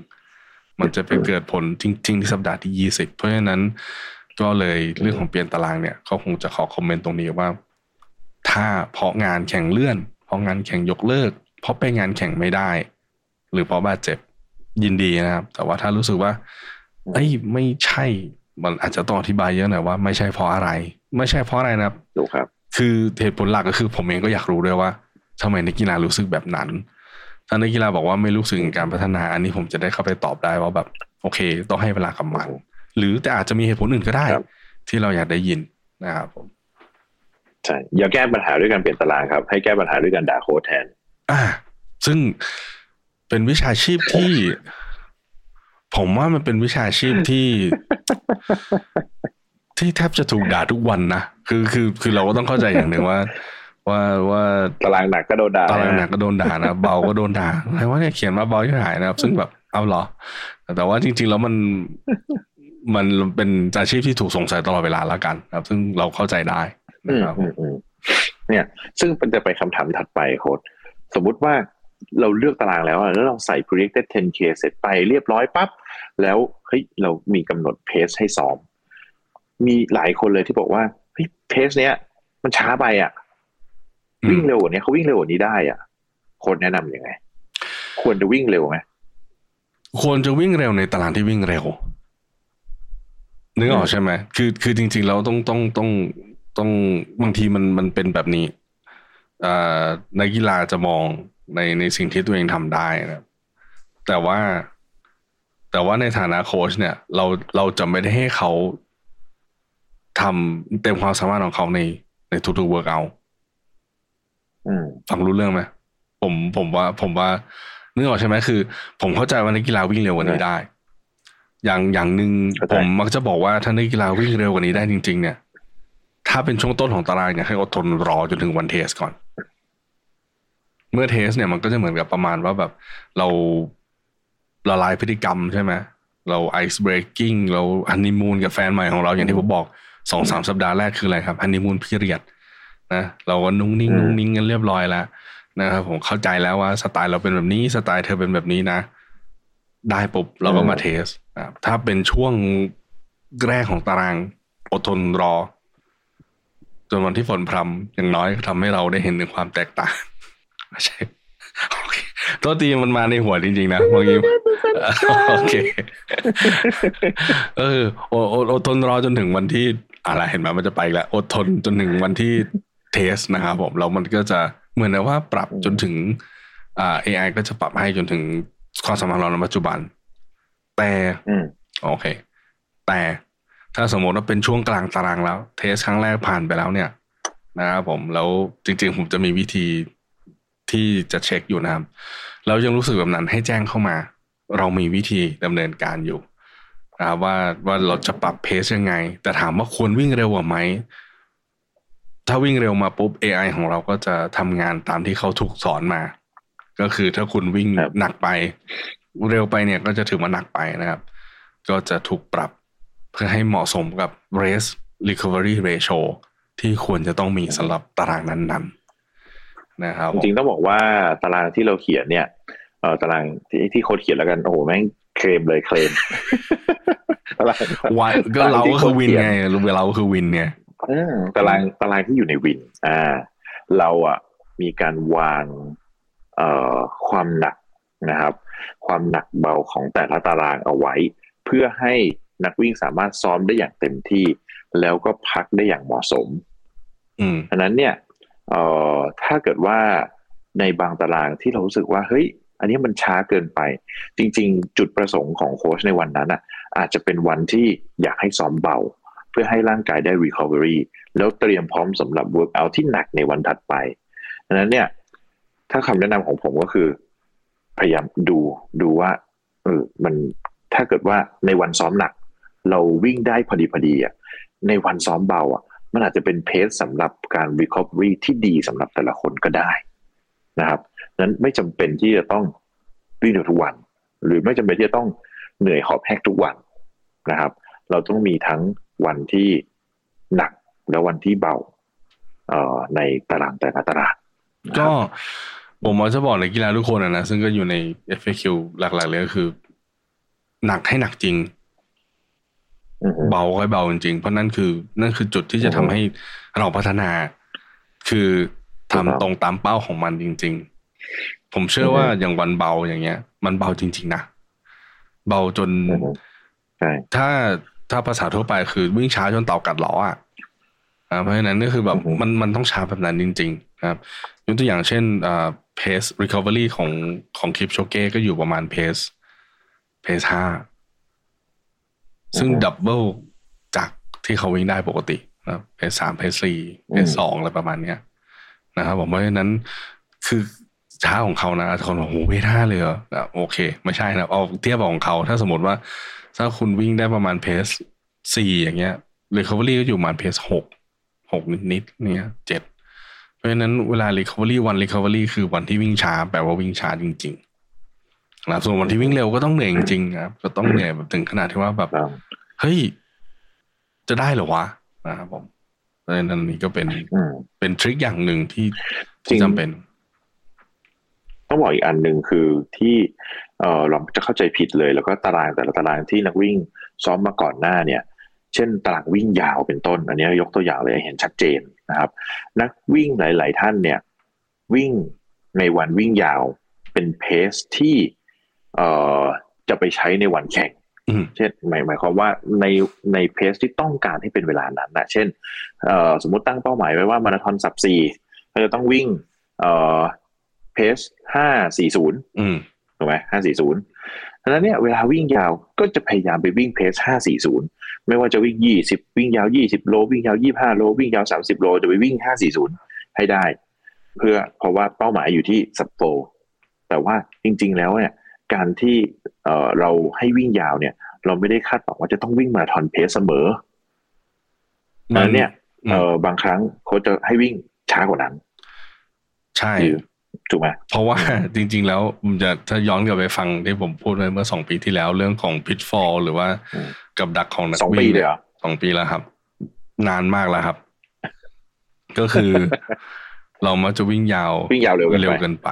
มันจะไปเกิดผลจริงๆที่สัปดาห์ที่ยี่สิบเพราะฉะนั้นก็เลยเรื่องของเปลี่ยนตารางเนี่ยเขาคงจะขอคอมเมนต์ตรงนี้ว่า ถ้าเพราะงานแข่งเลื่อนเพราะงานแข่งยกเลิกเพราะไปงานแข่งไม่ได้หรือเพราะบาดเจ็บยินดีนะครับแต่ว่าถ้ารู้สึกว่าเอ้ยไม่ใช่มันอาจจะต้องอธิบายเยอะหน่อยว่าไม่ใช่เพราะอะไรไม่ใช่เพราะอะไรนะครับถูกครับคือเหตุผลหลักก็คือผมเองก็อยากรู้ด้วยว่าทำไมนักกีฬารู้สึกแบบนั้นถ้านักกีฬาบอกว่าไม่รู้สึกถึงการพัฒนาอันนี้ผมจะได้เข้าไปตอบได้ว่าแบบโอเคต้องให้เวลากับมันหรือแต่อาจจะมีเหตุผลอื่นก็ได้ที่เราอยากได้ยินนะครับผมใช่อย่าแก้ปัญหาด้วยการเปลี่ยนตารางครับให้แก้ปัญหาด้วยการด่าโค้ชแทนอ่าซึ่งเป็นวิชาชีพที่ผมว่ามันเป็นวิชาชีพที่ ที่แทบจะถูกด่าทุกวันนะคือคือคือเราก็ต้องเข้าใจอย่างหนึ่งว่าว่าว่าตารางหนักก็โดนด่าตารางหนักก็โดนด่านะเบาก็โดนด่าใครว่าเนี่ยเขียนมาเบาที่หายนะครับซึ่งแบบเอาเหรอแต่ว่าจริงๆแล้วมันมันเป็นอาชีพที่ถูกสงสัยตลอดเวลาแล้วกันครับซึ่งเราเข้าใจได้นะครับเนี่ยซึ่งมันจะไปคำถามถัดไปโค้ชสมมุติว่าเราเลือกตารางแล้วแล้วเราใส่ projected เท็นเค เสร็จไปเรียบร้อยปั๊บแล้วเฮ้ยเรามีกำหนดเพสให้ซ้อมมีหลายคนเลยที่บอกว่าเฮ้ยเพสเนี้ยมันช้าไปอ่ะวิ่งเร็วกว่านี้เขาวิ่งเร็วกว่านี้ได้อ่ะคนแนะนำยังไงควรจะวิ่งเร็วไหมควรจะวิ่งเร็วในตารางที่วิ่งเร็วนึกออกใช่ไหมคือคือจริงๆเราต้องต้องต้องต้องบางทีมันมันเป็นแบบนี้อ่านักกีฬาจะมองในในสิ่งที่ตัวเองทำได้นะแต่ว่าแต่ว่าในฐานะโค้ชเนี่ยเราเราจะไม่ได้ให้เขาทำเต็มความสามารถของเขาในในทุกๆเวิร์กเอาท์ฟังรู้เรื่องไหมผมผมว่าผมว่านึกออกใช่ไหมคือผมเข้าใจว่านักกีฬาวิ่งเร็วกว่านี้ได้อย่างอย่างหนึ่งผมมักจะบอกว่าถ้านักกีฬาวิ่งเร็วกว่านี้ได้จริงๆเนี่ยถ้าเป็นช่วงต้นของตารางเนี่ยให้อดทนรอจนถึงวันเทสก่อนเมื่อเทสเนี่ยมันก็จะเหมือนกับประมาณว่าแบบเราละลายพฤติกรรมใช่ไหมเราไอซ์เบรกกิ้งเราฮันนีมูนกับแฟนใหม่ของเราอย่างที่ผมบอก สองถึงสาม สัปดาห์แรกคืออะไรครับฮันนีมูนพีเรียดนะเราก็นุ่งนิ่งนุ่งนิ่งกันเรียบร้อยแล้วนะครับผมเข้าใจแล้วว่าสไตล์เราเป็นแบบนี้สไตล์เธอเป็นแบบนี้นะได้ปุ๊บเราก็มาเทสนะครับถ้าเป็นช่วงแรกของตารางอดทนรอจนวันที่ฝนพรำอย่างน้อยทำให้เราได้เห็นถึงความแตกต่างใช่โอเคตัวตีมันมาในหัวจริงๆนะเมื่อกี้โอเคเอออดทนรอจนถึงวันที่อะไรเห็นไหมมันจะไปแล้วอดทนจนถึงวันที่เทสนะครับผมแล้วมันก็จะเหมือนนะว่าปรับจนถึงอ่า เอ ไอ ก็จะปรับให้จนถึงความสามารถเราในปัจจุบันแต่โอเคแต่ถ้าสมมติว่าเป็นช่วงกลางตารางแล้วเทสครั้งแรกผ่านไปแล้วเนี่ยนะครับผมแล้วจริงๆผมจะมีวิธีที่จะเช็คอยู่นะครับเรายังรู้สึกแบบนั้นให้แจ้งเข้ามาเรามีวิธีดำเนินการอยู่นะครับว่าว่าเราจะปรับเพสยังไงแต่ถามว่าควรวิ่งเร็วกว่าไหมถ้าวิ่งเร็วมาปุ๊บ เอ ไอ ของเราก็จะทำงานตามที่เขาถูกสอนมาก็คือถ้าคุณวิ่งหนักไปเร็วไปเนี่ยก็จะถือว่าหนักไปนะครับก็จะถูกปรับเพื่อให้เหมาะสมกับ rest recovery ratio ที่ควรจะต้องมีสำหรับตารางนั้นๆนะครับจริงๆต้องบอกว่าตารางที่เราเขียนเนี่ยเอ่อตารางที่ที่โค้ชเขียนแล้วกันโอ้โหแม่งเคลมเลยเคลมอะไรก็เราก็คือวินไงเราก็คือวินไงอืมตารางตารางที่อยู่ในวินอ่าเราอ่ะมีการวางเอ่อความหนักนะครับความหนักเบาของแต่ละตารางเอาไว้เพื่อให้นักวิ่งสามารถซ้อมได้อย่างเต็มที่แล้วก็พักได้อย่างเหมาะสมอืมฉะนั้นเนี่ยเอ่อถ้าเกิดว่าในบางตารางที่เรารู้สึกว่าเฮ้ยอันนี้มันช้าเกินไปจริงๆจุดประสงค์ของโค้ชในวันนั้นอ่ะอาจจะเป็นวันที่อยากให้ซ้อมเบาเพื่อให้ร่างกายได้ recovery แล้วเตรียมพร้อมสำหรับ workout ที่หนักในวันถัดไปดังนั้นเนี่ยถ้าคำแนะนำของผมก็คือพยายามดูดูว่าเออมันถ้าเกิดว่าในวันซ้อมหนักเราวิ่งได้พอดีพอดีอ่ะในวันซ้อมเบาอ่ะมันอาจจะเป็นเพสสำหรับการ recovery ที่ดีสำหรับแต่ละคนก็ได้นะครับนั้นไม่จำเป็นที่จะต้องวิ่งทุกวันหรือไม่จำเป็นที่จะต้องเหนื่อยหอบแฮกทุกวันนะครับเราต้องมีทั้งวันที่หนักและวันที่เบาเอ่อในตารางแต่ละตารางก็ผมจะบอกในกีฬาทุกคนนะซึ่งก็อยู่ใน เอฟ เอ คิว หลักๆเลยก็คือหนักให้หนักจริงเบาค่อยเบาจริงๆเพราะนั่นคือนั่นคือจุดที่จะทำให้เราพัฒนา คือทำตรงตามเป้าของมันจริงๆผมเชื่อว่าอย่างวันเบาอย่างเงี้ยมันเบาจริงๆนะเบาจนถ้าถ้าภาษาทั่วไปคือวิ่งช้าจนเต่ากัดล้ออ่ะเพราะฉะนั้นก็คือแบบมันมันต้องช้าแบบนั้นจริงๆนะครับยกตัวอย่างเช่นอ่าเพส recovery ของของคลิปโชเก้ก็อยู่ประมาณเพสเพสห้าซึ่งดับเบิลจากที่เขาวิ่งได้ปกตินะเพสสามเพสสี่เพสสองอะไรประมาณเนี้ยนะครับผมเพราะฉะนั้นคือช้าของเขานะคนบอกโหเพสห้าเลยเหรอโอเคไม่ใช่นะเอาเทียบของเขาถ้าสมมติว่าถ้าคุณวิ่งได้ประมาณเพสสี่อย่างเงี้ย recovery ก็อยู่ประมาณเพสหกหกนิดๆเนี่ยเจ็ดเพราะฉะนั้นเวลา recovery วัน recovery คือวันที่วิ่งช้าแปลว่าวิ่งช้าจริงๆนะส่วนวันที่วิ่งเร็วก็ต้องเหนื่อยจริงๆครับจะต้องเหนื่อยแบบถึงขนาดที่ว่าแบบเฮ้ยจะได้เหรอวะนะครับผมเพราะฉะนั้นนี่ก็เป็นเป็นทริคอย่างหนึ่งที่ที่จำเป็นต้องบอกอีกอันหนึ่งคือที่เออเราจะเข้าใจผิดเลยแล้วก็ตารางแต่ละตารางที่นักวิ่งซ้อมมาก่อนหน้าเนี่ยเช่นตารางวิ่งยาวเป็นต้นอันนี้ยกตัวอย่างเลยเห็นชัดเจนนะครับนักวิ่งหลายๆท่านเนี่ยวิ่งในวันวิ่งยาวเป็นเพสที่เอ่อจะไปใช้ในวันแข่งเช่นหมายหมายความว่าในในเพสที่ต้องการให้เป็นเวลานั้นนะเช่นเอ่อสมมุติตั้งเป้าหมายไว้ว่ามาราธอนสับสี่เราจะต้องวิ่งเอ่อเพสห้าสี่ศูนย์อืมถูกมั้ยห้าสี่ศูนย์เพราะฉะนั้นเนี่ยเวลาวิ่งยาวก็จะพยายามไปวิ่งเพสห้าสี่ศูนย์ไม่ว่าจะวิ่งยี่สิบวิ่งยาวยี่สิบโลวิ่งยาวยี่สิบห้าโลวิ่งยาวสามสิบโลจะไปวิ่งห้าสี่ศูนย์ให้ได้เพื่อเพราะว่าเป้าหมายอยู่ที่ซับโปแต่ว่าจริงๆแล้วเนี่ยการที่เอ่อเราให้วิ่งยาวเนี่ยเราไม่ได้คาดหวังว่าจะต้องวิ่งมาราธอนเพสเสมอเพราะฉะนั้นเนี่ยเอ่อบางครั้งโค้ชจะให้วิ่งช้ากว่านั้นใช่ถูกไหมเพราะว่าจริงๆแล้วผมจะถ้าย้อนกลับไปฟังที่ผมพูดไปเมื่อสองปีที่แล้วเรื่องของ pitfall หรือว่ากับดักของนักวิ่งสองปีเลยเหรอสองปีแล้วครับนานมากแล้วครับก็คือเรามักจะวิ่งยาววิ่งยาวเร็วเร็วเกินไป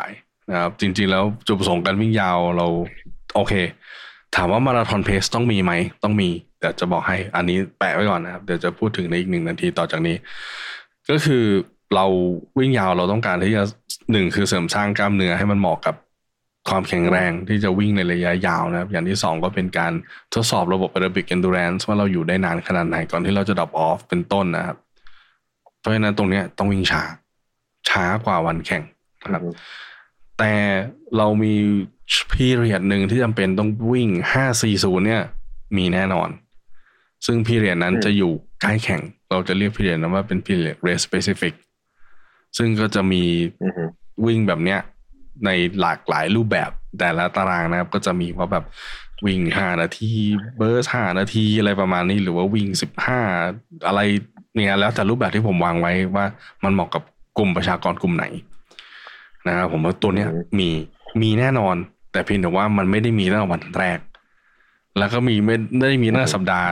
นะครับจริงๆแล้วจุดประสงค์การวิ่งยาวเราโอเคถามว่ามาราธอนเพสต้องมีไหมต้องมีแต่จะบอกให้อันนี้แปะไว้ก่อนนะครับเดี๋ยวจะพูดถึงในอีกหนึ่งนาทีต่อจากนี้ก็คือเราวิ่งยาวเราต้องการที่จะหนึ่งคือเสริมสร้างกล้ามเนื้อให้มันเหมาะกับความแข็งแรงที่จะวิ่งในระยะยาวนะครับอย่างที่สองก็เป็นการทดสอบระบบ aerobic endurance ว่าเราอยู่ได้นานขนาดไหนก่อนที่เราจะ drop off เป็นต้นนะครับเพราะฉะนั้นตรงนี้ต้องวิ่งช้าช้ากว่าวันแข่งนะครับแต่เรามีperiod นึงที่จำเป็นต้องวิ่งห้าสี่ศูนย์เนี่ยมีแน่นอนซึ่งperiod นั้นจะอยู่ใกล้แข่งเราจะเรียกperiod นั้นว่าเป็น period race specificซึ่งก็จะมีวิ่งแบบเนี้ยในหลากหลายรูปแบบแต่ละตารางนะครับก็จะมีว่าแบบวิ่งห้านาทีเบิร์สห้านาทีอะไรประมาณนี้หรือว่าวิ่งสิบห้าอะไรเนี่ยแล้วแต่รูปแบบที่ผมวางไว้ว่ามันเหมาะกับกลุ่มประชากรกลุ่มไหนนะครับผมว่าตัวเนี้ยมีมีแน่นอนแต่เพียงแต่ว่ามันไม่ได้มีตั้งแต่วันแรกแล้วก็มีไม่ได้มีตั้งแต่สัปดาห์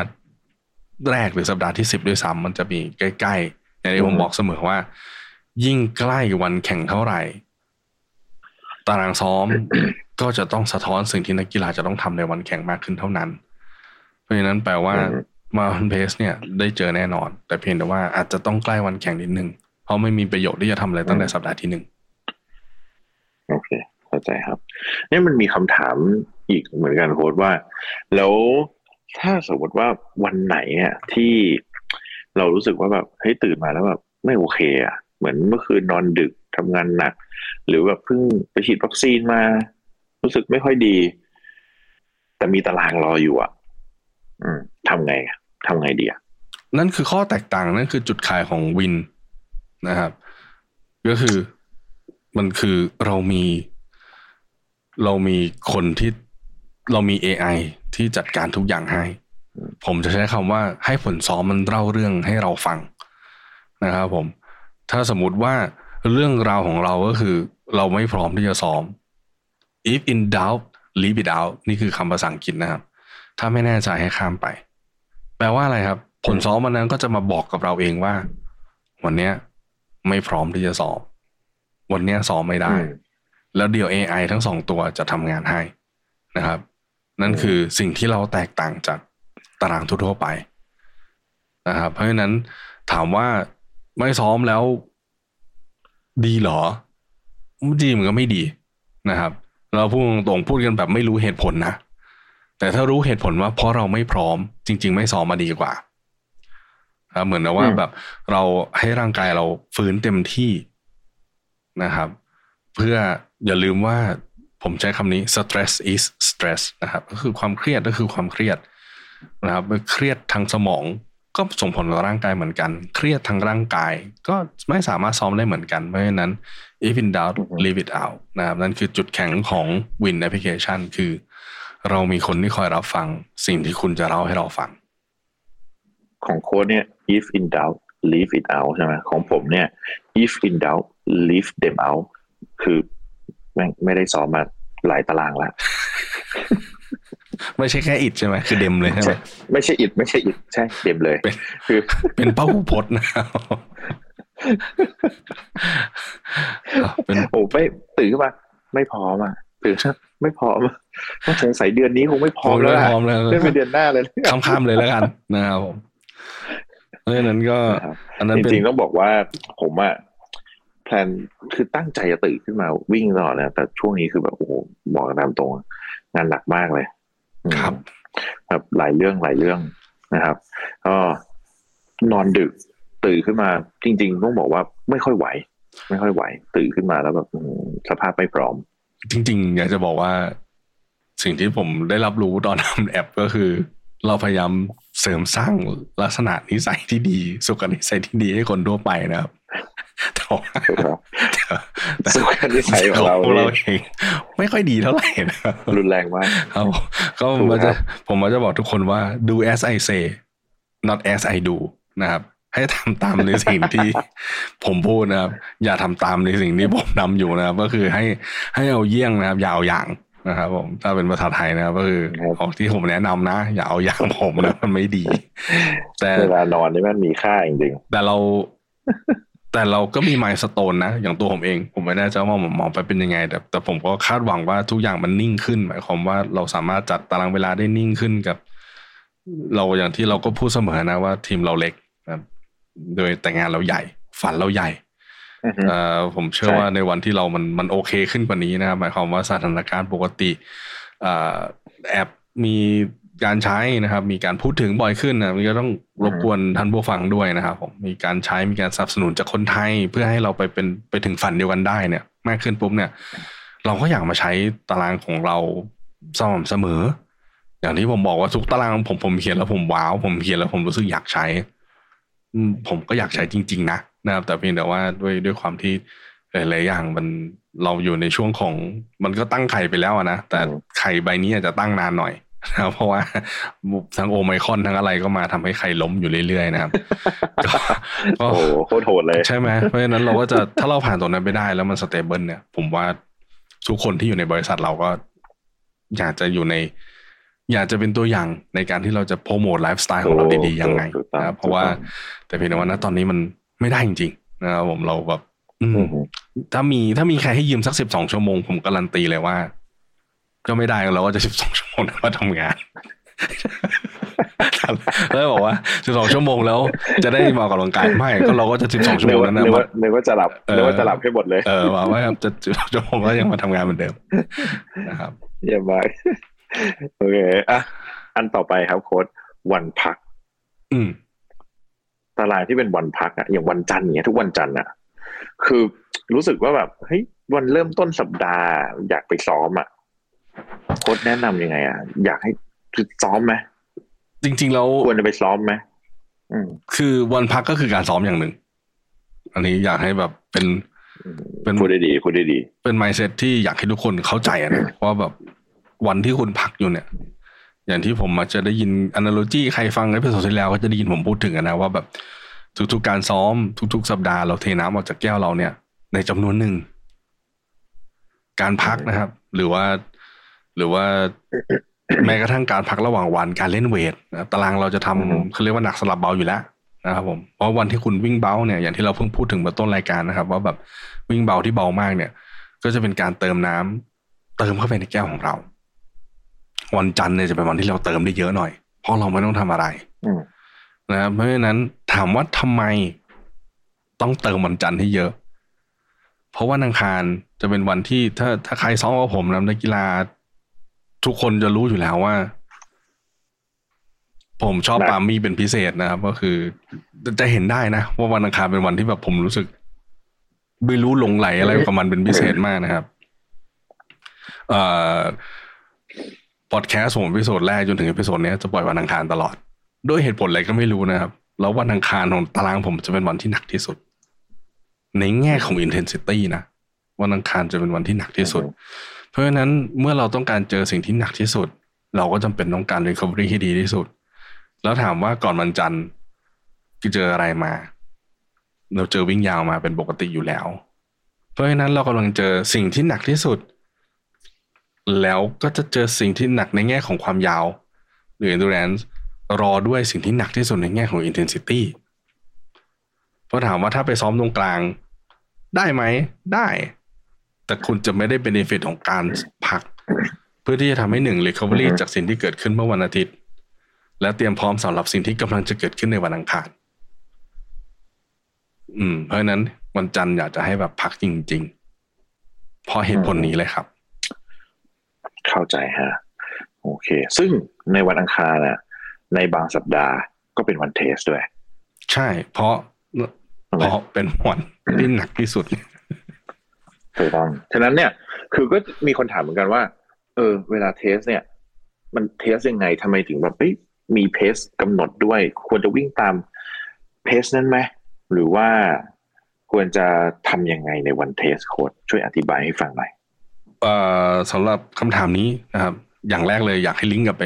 แรกหรือสัปดาห์ที่สิบด้วยซ้ำมันจะมีใกล้ๆอย่างที่ผมบอกเสมอว่ายิ่งใกล้วันแข่งเท่าไหร่ตารางซ้อม ก็จะต้องสะท้อนสิ่งที่นักกีฬาจะต้องทำในวันแข่งมากขึ้นเท่านั้นเพราะฉะนั้นแปลว่า มาราธอนเพสเนี่ยได้เจอแน่นอนแต่เพียงแต่ว่าอาจจะต้องใกล้วันแข่งนิดนึงเพราะไม่มีประโยชน์ที่จะทำอะไรตั้งแต่สัปดาห์ที่หนึ่งโอเคเข้าใจครับนี่มันมีคำถามอีกเหมือนกันโค้ชว่าแล้วถ้าสมมติว่าวันไหนเนี่ยที่เรารู้สึกว่าแบบเฮ้ยตื่นมาแล้วแบบไม่โอเคอะเหมือนเมื่อคืนนอนดึกทำงานหนักหรือแบบเพิ่งไปฉีดวัคซีนมารู้สึกไม่ค่อยดีแต่มีตารางรออยู่อ่ะอืมทำไงทำไงดีอ่ะนั่นคือข้อแตกต่างนั่นคือจุดขายของวินนะครับก็คือมันคือเรามีเรามีคนที่เรามี เอ ไอ ที่จัดการทุกอย่างให้ผมจะใช้คำว่าให้ผลซ้อมมันเล่าเรื่องให้เราฟังนะครับผมถ้าสมมุติว่าเรื่องราวของเราก็คือเราไม่พร้อมที่จะซ้อม if in doubt leave it out นี่คือคำภาษาอังกฤษนะครับถ้าไม่แน่ใจให้ข้ามไปแปลว่าอะไรครับผลซ้อมวันนั้นก็จะมาบอกกับเราเองว่าวันนี้ไม่พร้อมที่จะซ้อมวันนี้ซ้อมไม่ได้แล้วเดี๋ยว เอ ไอ ทั้งสองตัวจะทำงานให้นะครับนั่นคือสิ่งที่เราแตกต่างจากตารางทั่วไปนะครับเพราะฉะนั้นถามว่าไม่ซ้อมแล้ว ดีเหรอดีมันก็ไม่ดีนะครับเราพูดตรงๆพูดกันแบบไม่รู้เหตุผลนะแต่ถ้ารู้เหตุผลว่าเพราะเราไม่พร้อมจริงๆไม่ซ้อมมาดีกว่านะเหมือนนะว่าแบบเราให้ร่างกายเราฟื้นเต็มที่นะครับเพื่ออย่าลืมว่าผมใช้คำนี้ stress is stress นะครับก็คือความเครียดก็คือความเครียดนะครับเครียดทางสมองก็ส่งผลต่อร่างกายเหมือนกันเครียดทางร่างกายก็ไม่สามารถซ้อมได้เหมือนกันเพราะฉะนั้น if in doubt leave it out นะครับนั่นคือจุดแข็งของ Wind Application คือเรามีคนที่คอยรับฟังสิ่งที่คุณจะเล่าให้เราฟังของโค้ดเนี่ย if in doubt leave it out ใช่ไหมของผมเนี่ย if in doubt leave them out คือไม่ไม่ได้ซ้อมมาหลายตารางแล้วไม่ใช่แค่อิดใช่ไหมคือเดมเลยใช่ไหมไม่ใช่อิดไม่ใช่อิดใช่เดมเลยคือเป็นเป้าพจน์นะเป็นโอ้ไม่ตื่นขึ้นมาไม่พร้อมอ่ะตื่นขึ้นไม่พร้อมต้องสงสัยเดือนนี้คงไม่พร้อมแล้วล่ะเลื่อนไปเดือนหน้าเลยข้ามๆเลยแล้วกันนะครับผมเพราะฉะนั้นก็อันนั้นจริงๆต้องบอกว่าผมอ่ะแพลนคือตั้งใจจะตื่นขึ้นมาวิ่งตลอดนะแต่ช่วงนี้คือแบบโอ้โหบอกตามตรงงานหนักมากเลยครับแบบหลายเรื่องหลายเรื่องนะครับก็นอนดึกตื่นขึ้นมาจริงๆต้องบอกว่าไม่ค่อยไหวไม่ค่อยไหวตื่นขึ้นมาแล้วแบบสภาพไม่พร้อมจริงๆอยากจะบอกว่าสิ่งที่ผมได้รับรู้ตอนทำแอปก็คือเราพยายามเสริมสร้างลักษณะนิสัยที่ดีสุขนิสัยที่ดีให้คนทั่วไปนะครับแต่แต่สุขนิสัยของเราเราเองไม่ค่อยดีเท่าไหร่นะรุนแรงมากครับก็ผมจะผมจะบอกทุกคนว่า do as I say not as I do นะครับให้ทำตามในสิ่งที่ผมพูดนะครับอย่าทำตามในสิ่งที่ผมนำอยู่นะครับก็คือให้ให้เอาเยี่ยงนะครับอย่าเอาอย่างนะครับผมถ้าเป็นภาษาไทยนะครับก็คือของที่ผมแนะนำนะอย่าเอาอย่างผมนะมันไม่ดีแต่เวลานอนนี่มันมีค่าจริงๆแต่เราแต่เราก็มี milestone นะอย่างตัวผมเองผมไม่แน่ใจว่ามองไปเป็นยังไงแต่แต่ผมก็คาดหวังว่าทุกอย่างมันนิ่งขึ้นหมายความว่าเราสามารถจัดตารางเวลาได้นิ่งขึ้นกับเราอย่างที่เราก็พูดเสมอนะว่าทีมเราเล็กโดยแต่งานเราใหญ่ฝันเราใหญ่ผมเชื่อว่าในวันที่เรามันมันโอเคขึ้นกว่านี้นะครับหมายความว่าสถานการณ์ปกติแอปมีการใช้นะครับมีการพูดถึงบ่อยขึ้นนะมันก็ต้องรบกวนท่านผู้ฟังด้วยนะครับผมมีการใช้มีการสนับสนุนจากคนไทยเพื่อให้เราไปเป็นไปถึงฝันเดียวกันได้เนี่ยมากขึ้นปุ๊บเนี่ยเราก็อยากมาใช้ตารางของเราสม่ำเสมออย่างที่ผมบอกว่าทุกตารางผมผมเขียนแล้วผมว้าวผมเขียนแล้วผมรู้สึกอยากใช้ผมก็อยากใช้จริงๆนะนะครับแต่เพียงแต่ว่าด้วยด้วยความที่หลายๆอย่างมันเราอยู่ในช่วงของมันก็ตั้งไข่ไปแล้วนะแต่ไข่ใบนี้อาจจะตั้งนานหน่อยนะเพราะว่าทั้งโอไมครอนทั้งอะไรก็มาทำให้ไข่ล้มอยู่เรื่อยๆนะครับโอ้โหโคตรโหดเลยใช่ไหมเพราะฉะนั้นเราก็จะถ้าเราผ่านตรงนั้นไปได้แล้วมันสเตเบิลเนี่ยผมว่าทุกคนที่อยู่ในบริษัทเราก็อยากจะอยู่ในอยากจะเป็นตัวอย่างในการที่เราจะโปรโมทไลฟ์สไตล์ของเราดีๆยังไงนะเพราะว่าแต่เพียงแต่ว่าณตอนนี้มันไม่ได้จริงๆนะครับผมเราแบบถ้ามีถ้ามีใครให้ยืมสักสิบสองชั่วโมงผมการันตีเลยว่าก็ไม่ได้เราก็จะสิบสองชั่วโมงมาทำงานแล้วบอกว่าสิบสองชั่วโมงแล้วจะได้มาออกกำลังกายไม่ก็เราก็จะสิบสองชั่วโมงนั้นนะนึกว่านึกว่าจะหลับนึกว่าจะหลับให้หมดเลยเออว่าว่าจะสิบสองชั่วโมงแล้วยังมาทำงานเหมือนเดิมนะครับเยี่ยมมากโอเคอ่ะอันต่อไปครับโค้ดวันพักอืมตารางที่เป็นวันพักอะอย่างวันจันทร์อย่างเงี้ยทุกวันจันทร์อะคือรู้สึกว่าแบบเฮ้ยวันเริ่มต้นสัปดาห์อยากไปซ้อมอะโค้ชแนะนำยังไงอะอยากให้ซ้อมไหมจริงๆแล้วควรจะไปซ้อมไหมคือวันพักก็คือการซ้อมอย่างหนึ่งอันนี้อยากให้แบบเป็นเป็นพูดได้ดีพูดได้ดีเป็น mindset ที่อยากให้ทุกคนเข้าใจนะว่าแบบวันที่คุณพักอยู่เนี่ยอย่างที่ผมอาจจะได้ยิน analogy ใครฟังในเอพิโซดที่แล้วก็จะได้ยินผมพูดถึงนะว่าแบบทุกๆการซ้อมทุกๆสัปดาห์เราเทน้ำออกจากแก้วเราเนี่ยในจำนวนหนึ่งการพักนะครับหรือว่าหรือว่าแม้กระทั่งการพักระหว่างวันการเล่นเวทนะตารางเราจะทำเขาเรียกว่าหนักสลับเบาอยู่แล้วนะครับผมเพราะวันที่คุณวิ่งเบาเนี่ยอย่างที่เราเพิ่งพูดถึงเมื่อต้นรายการนะครับว่าแบบวิ่งเบาที่เบามากเนี่ยก็จะเป็นการเติมน้ำเติมเข้าไปในแก้วของเราวันจันทร์เนี่ยจะเป็นวันที่เราเติมได้เยอะหน่อยเพราะเราไม่ต้องทำอะไรนะครับเพราะฉะนั้นถามว่าทำไมต้องเติมวันจันทร์ให้เยอะ เพราะว่าวันอังคารจะเป็นวันที่ถ้าถ้าใครซ้อมกับผมนะนักกีฬาทุกคนจะรู้อยู่แล้วว่าผมชอบปาล์มมี่เป็นพิเศษนะครับก็คือจะเห็นได้นะว่าวันอังคารเป็นวันที่แบบผมรู้สึกไม่รู้หลงไหลอะไรกับมันเป็นพิเศษมากนะครับเอ่อพอดแคสต์ผมเอพิโซดแรกจนถึงเอพิโซดนี้จะปล่อยวันอังคารตลอดด้วยเหตุผลอะไรก็ไม่รู้นะครับแล้ววันอังคารของตารางผมจะเป็นวันที่หนักที่สุดในแง่ของ intensity นะวันอังคารจะเป็นวันที่หนักที่สุดเพราะฉะนั้นเมื่อเราต้องการเจอสิ่งที่หนักที่สุดเราก็จำเป็นต้องการ recovery ที่ดีที่สุดแล้วถามว่าก่อนวันจันทร์ที่เจออะไรมาเราเจอวิ่งยาวมาเป็นปกติอยู่แล้วเพราะฉะนั้นเรากำลังเจอสิ่งที่หนักที่สุดแล้วก็จะเจอสิ่งที่หนักในแง่ของความยาวหรือ endurance รอด้วยสิ่งที่หนักที่สุดในแง่ของ intensity เพราะถามว่าถ้าไปซ้อมตรงกลางได้ไหมได้แต่คุณจะไม่ได้ benefit ของการพักเพื่อที่จะทำให้หนึ่ง recovery จากสิ่งที่เกิดขึ้นเมื่อวันอาทิตย์และเตรียมพร้อมสำหรับสิ่งที่กำลังจะเกิดขึ้นในวันอังคารอืมเพราะนั้นวันจันทร์อยากจะให้แบบพักจริงๆเพราะเหตุผลนี้เลยครับเข้าใจฮะโอเคซึ่งในวันอังคารน่ะในบางสัปดาห์ก็เป็นวันเทสด้วยใช่เพราะเพราะเป็นวันที่หนักที่สุดถูกต้องฉะนั้นเนี่ยคือก็มีคนถามเหมือนกันว่าเออเวลาเทสเนี่ยมันเทสยังไงทำไมถึงแบบมีเพสกำหนดด้วยควรจะวิ่งตามเพสนั้นไหมหรือว่าควรจะทำยังไงในวันเทสโค้ชช่วยอธิบายให้ฟังหน่อยเอ่อสำหรับคำถามนี้นะครับอย่างแรกเลยอยากให้ลิงก์กลับไป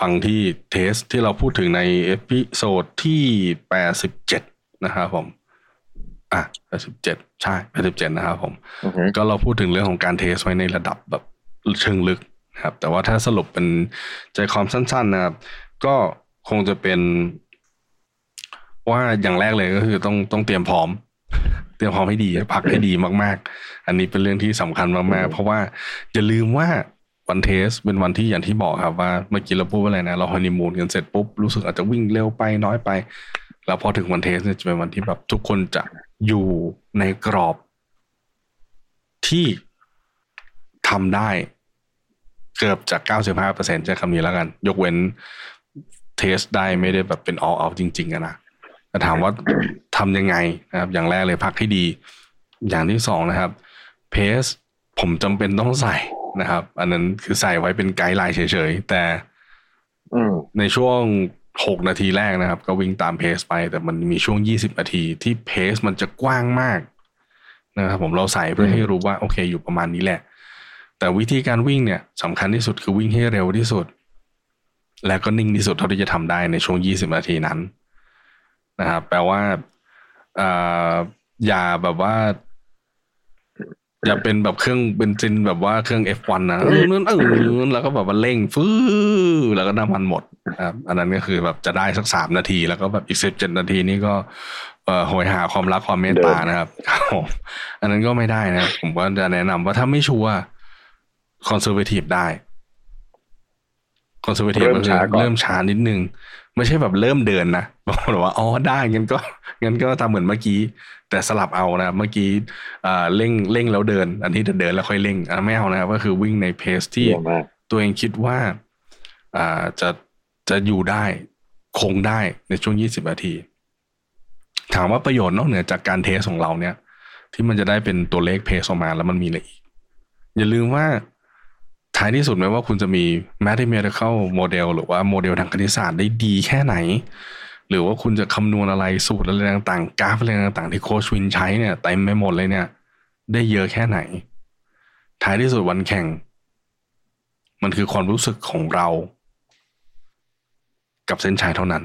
ฟังที่เทสที่เราพูดถึงในเอพิโซดที่แปดสิบเจ็ดนะครับผมอ่ะแปดสิบเจ็ดใช่แปดสิบเจ็ดนะครับผม uh-huh. ก็เราพูดถึงเรื่องของการเทสไว้ในระดับแบบเชิงลึกครับแต่ว่าถ้าสรุปเป็นใจความสั้นๆนะครับก็คงจะเป็นว่าอย่างแรกเลยก็คือต้องต้องเตรียมพร้อมเตรียมพร้อมให้ดีให้พักให้ดีมากๆอันนี้เป็นเรื่องที่สำคัญมากๆเพราะว่าอย่าลืมว่าวันเทสเป็นวันที่อย่างที่บอกครับว่าเมื่อกี้เราพูดว่าอะไรนะเราฮันนีมูนกันเสร็จปุ๊บรู้สึกอาจจะวิ่งเร็วไปน้อยไปแล้วพอถึงวันเทสเนี่ยจะเป็นวันที่แบบทุกคนจะอยู่ในกรอบที่ทำได้เกือบจาก เก้าสิบห้าเปอร์เซ็นต์ ใช้คำนี้แล้วกันยกเว้นเทสได้ไม่ได้แบบเป็น all out จริงๆอะนะแต่ถามว่าทำยังไงนะครับอย่างแรกเลยพักให้ดีอย่างที่สองนะครับเพสผมจำเป็นต้องใส่นะครับอันนั้นคือใส่ไว้เป็นไกด์ไลน์เฉยๆแต่ในช่วงหกนาทีแรกนะครับก็วิ่งตามเพสไปแต่มันมีช่วงยี่สิบนาทีที่เพสมันจะกว้างมากนะครับผมเราใส่เพื่อให้รู้ว่าโอเคอยู่ประมาณนี้แหละแต่วิธีการวิ่งเนี่ยสำคัญที่สุดคือวิ่งให้เร็วที่สุดและก็นิ่งที่สุดเท่าที่จะทำได้ในช่วงยี่สิบนาทีนั้นนะครับแปลว่าเอ่ออย่าแบบว่าอย่าเป็นแบบเครื่องเบนซินแบบว่าเครื่อง เอฟ วัน นะเออเออแล้วก็แบบว่าเร่งฟื้อแล้วก็น้ำมันหมดนะครับอันนั้นก็คือแบบจะได้สักสามนาทีแล้วก็แบบอีกสิบเจ็ดนาทีนี่ก็เอ่อหอยหาความรักความเมตตานะครับอันนั้นก็ไม่ได้นะผมก็จะแนะนำว่าถ้าไม่ชัวร์conservative ได้ conservative ก็คือเริ่มช้านิดนึงไม่ใช่แบบเริ่มเดินนะบอกว่าอ๋อได้งั้นก็งั้นก็ทำเหมือนเมื่อกี้แต่สลับเอานะเมื่อกี้อ่าเร่งเร่งแล้วเดินอันนี้จะเดินแล้วค่อยเร่งอ่ะไม่เอานะครับก็คือวิ่งในเพสที่ตัวเองคิดว่าอ่าจะจะอยู่ได้คงได้ในช่วงยี่สิบนาทีถามว่าประโยชน์นอกเหนือจากการเทสของเราเนี่ยที่มันจะได้เป็นตัวเลขเพสออกมาแล้วมันมีอะไรอีกอย่าลืมว่าท้ายที่สุดแม้ว่าคุณจะมี mathematical model หรือว่าโมเดลทางคณิตศาสตร์ได้ดีแค่ไหนหรือว่าคุณจะคำนวณอะไรสูตรอะไรต่างๆกราฟอะไรต่างๆที่โค้ชวินใช้เนี่ยเต็มไปหมดเลยเนี่ยได้เยอะแค่ไหนท้ายที่สุดวันแข่งมันคือความรู้สึกของเรากับเส้นชัยเท่านั้น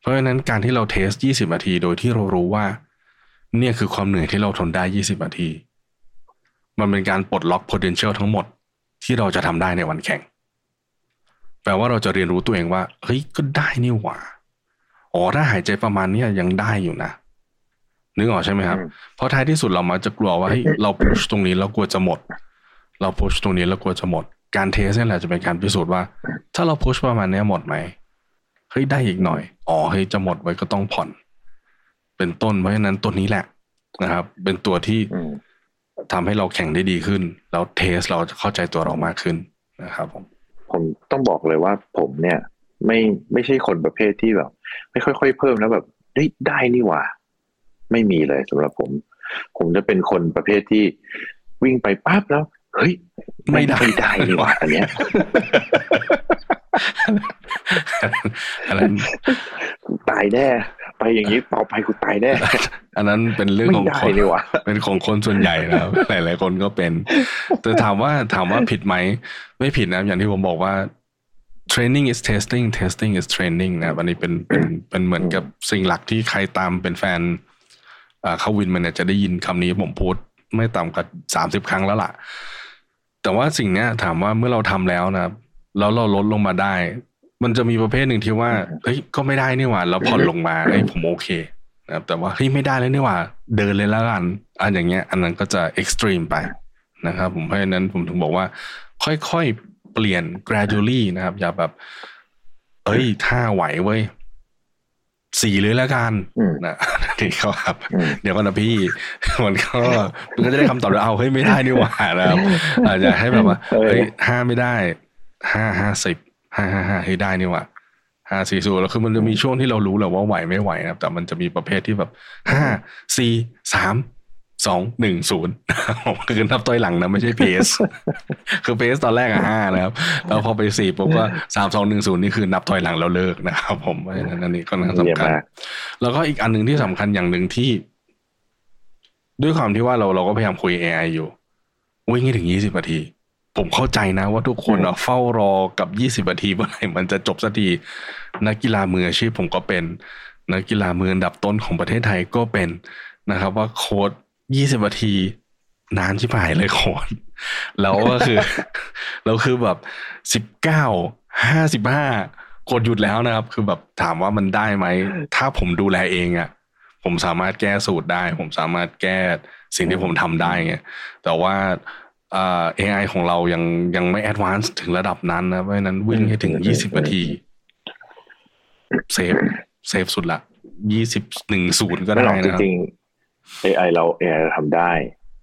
เพราะฉะนั้นการที่เราเทสยี่สิบนาทีโดยที่เรารู้ว่าเนี่ยคือความเหนื่อยที่เราทนได้ยี่สิบนาทีมันเป็นการปลดล็อก potential ทั้งหมดที่เราจะทำได้ในวันแข่งแปลว่าเราจะเรียนรู้ตัวเองว่าเฮ้ยก็ได้นี่หว่าอ๋อถ้าหายใจประมาณนี้ยังได้อยู่นะนึกออกใช่ไหมครับเพราะท้ายที่สุดเรามักจะกลัวว่าเฮ้ยเรา push ตรงนี้แล้วกลัวจะหมดเรา push ตรงนี้แล้วกลัวจะหมดการเทสนี่แหละจะเป็นการพิสูจน์ว่าถ้าเรา push ประมาณนี้หมดไหมเฮ้ยได้อีกหน่อยอ๋อเฮ้ยจะหมดไว้ก็ต้องผ่อนเป็นต้นเพราะฉะนั้นตัวนี้แหละ นะครับเป็นตัวที่ทำให้เราแข่งได้ดีขึ้นแล้วเทสเราเข้าใจตัวเรามากขึ้นนะครับผมผมต้องบอกเลยว่าผมเนี่ยไม่ไม่ใช่คนประเภทที่แบบไม่ค่อยๆเพิ่มแล้วแบบได้ได้นี่หว่าไม่มีเลยสำหรับผมผมจะเป็นคนประเภทที่วิ่งไปปั๊บแล้วเฮ้ยไม่ได้ได้นี่หว่าอันเนี้ยอะไรตายแน่ไปอย่างนี้ต่อไปกูตายแน่อันนั้นเป็นเรื่องของคนเป็นของคนส่วนใหญ่นะครับหลายๆคนก็เป็นแต่ถามว่าถามว่าผิดไหมไม่ผิดนะอย่างที่ผมบอกว่า training is testing testing is training นะวันนี้เป็นเป็นเป็นเหมือนกับสิ่งหลักที่ใครตามเป็นแฟนเข้าวินมันจะได้ยินคำนี้ผมพูดไม่ต่ำกว่าสามสิบครั้งแล้วล่ะแต่ว่าสิ่งนี้ถามว่าเมื่อเราทำแล้วนะครับแล้วเราลดลงมาได้มันจะมีประเภทหนึ่งที่ว่าเฮ้ยก็ไม่ได้นี่หว่าเราผ่อนลงมาเฮ้ยผมโอเคนะครับแต่ว่าเฮ้ยไม่ได้แล้วนี่หว่าเดินเลยแล้วกันอันอย่างเงี้ยอันนั้นก็จะเอ็กซ์ตรีมไปนะครับผมเพราะฉะนั้นผมถึงบอกว่าค่อยๆเปลี่ยน gradually นะครับอย่าแบบเอ้ยถ้าไหวเว้ยสี่เลยแล้วกันนะนี่เขาครับเดี๋ยวก่อนนะพี่มันก็มันก็จะได้คำตอบว่าเอาเฮ้ยไม่ได้นี่หว่านะครับอาจจะให้แบบว่าเฮ้ยห้าไม่ได้ห้าห้าสิบห้าห้าห้าเฮ้ยได้นี่หว่าห้าสี่ศูนย์แล้วคือมันจะมีช่วงที่เรารู้แหละว่าไหวไม่ไหวนะครับแต่มันจะมีประเภทที่แบบห้าสี่สามสองหนึ่งศูนย์คือนับตัวหลังนะไม่ใช่เพสคือเพสตอนแรกอะห้านะครับแล้วพอไปสี่ผมว่าสามสองหนึ่งศูนย์นี่คือนับตัวหลังแล้วเลิกนะครับผมอันนี้ก็น่าสำคัญแล้วก็อีกอันนึงที่สำคัญอย่างหนึ่งที่ด้วยความที่ว่าเราเราก็พยายามคุย เอ ไอ อยู่วิ่งให้ถึงยี่สิบนาทีผมเข้าใจนะว่าทุกคนเฝ้ารอกับยี่สิบนาทีเมื่อไหร่มันจะจบสักทีนักกีฬามืออาชีพผมก็เป็นนักกีฬามืออันดับต้นของประเทศไทยก็เป็นนะครับว่าโค้ชยี่สิบนาทีนานชิบหายเลยโค้ชแล้วก็คือแล้วคือแบบสิบเก้า ห้าสิบห้ากดหยุดแล้วนะครับคือแบบถามว่ามันได้ไหมถ้าผมดูแลเองอ่ะผมสามารถแก้สูตรได้ผมสามารถแก้สิ่งที่ผมทำได้ไงแต่ว่าUh, เอ ไอ ของเรายังยังไม่แอดวานซ์ถึงระดับนั้นนะเพราะฉะนั้นวิ่งให้ถึงยี่สิบนาทีเซฟเซฟสุดละยี่สิบ หนึ่ง ศูนย์ก็ได้นะจริงๆ เอ ไอ เรา เอ ไอ เราทำได้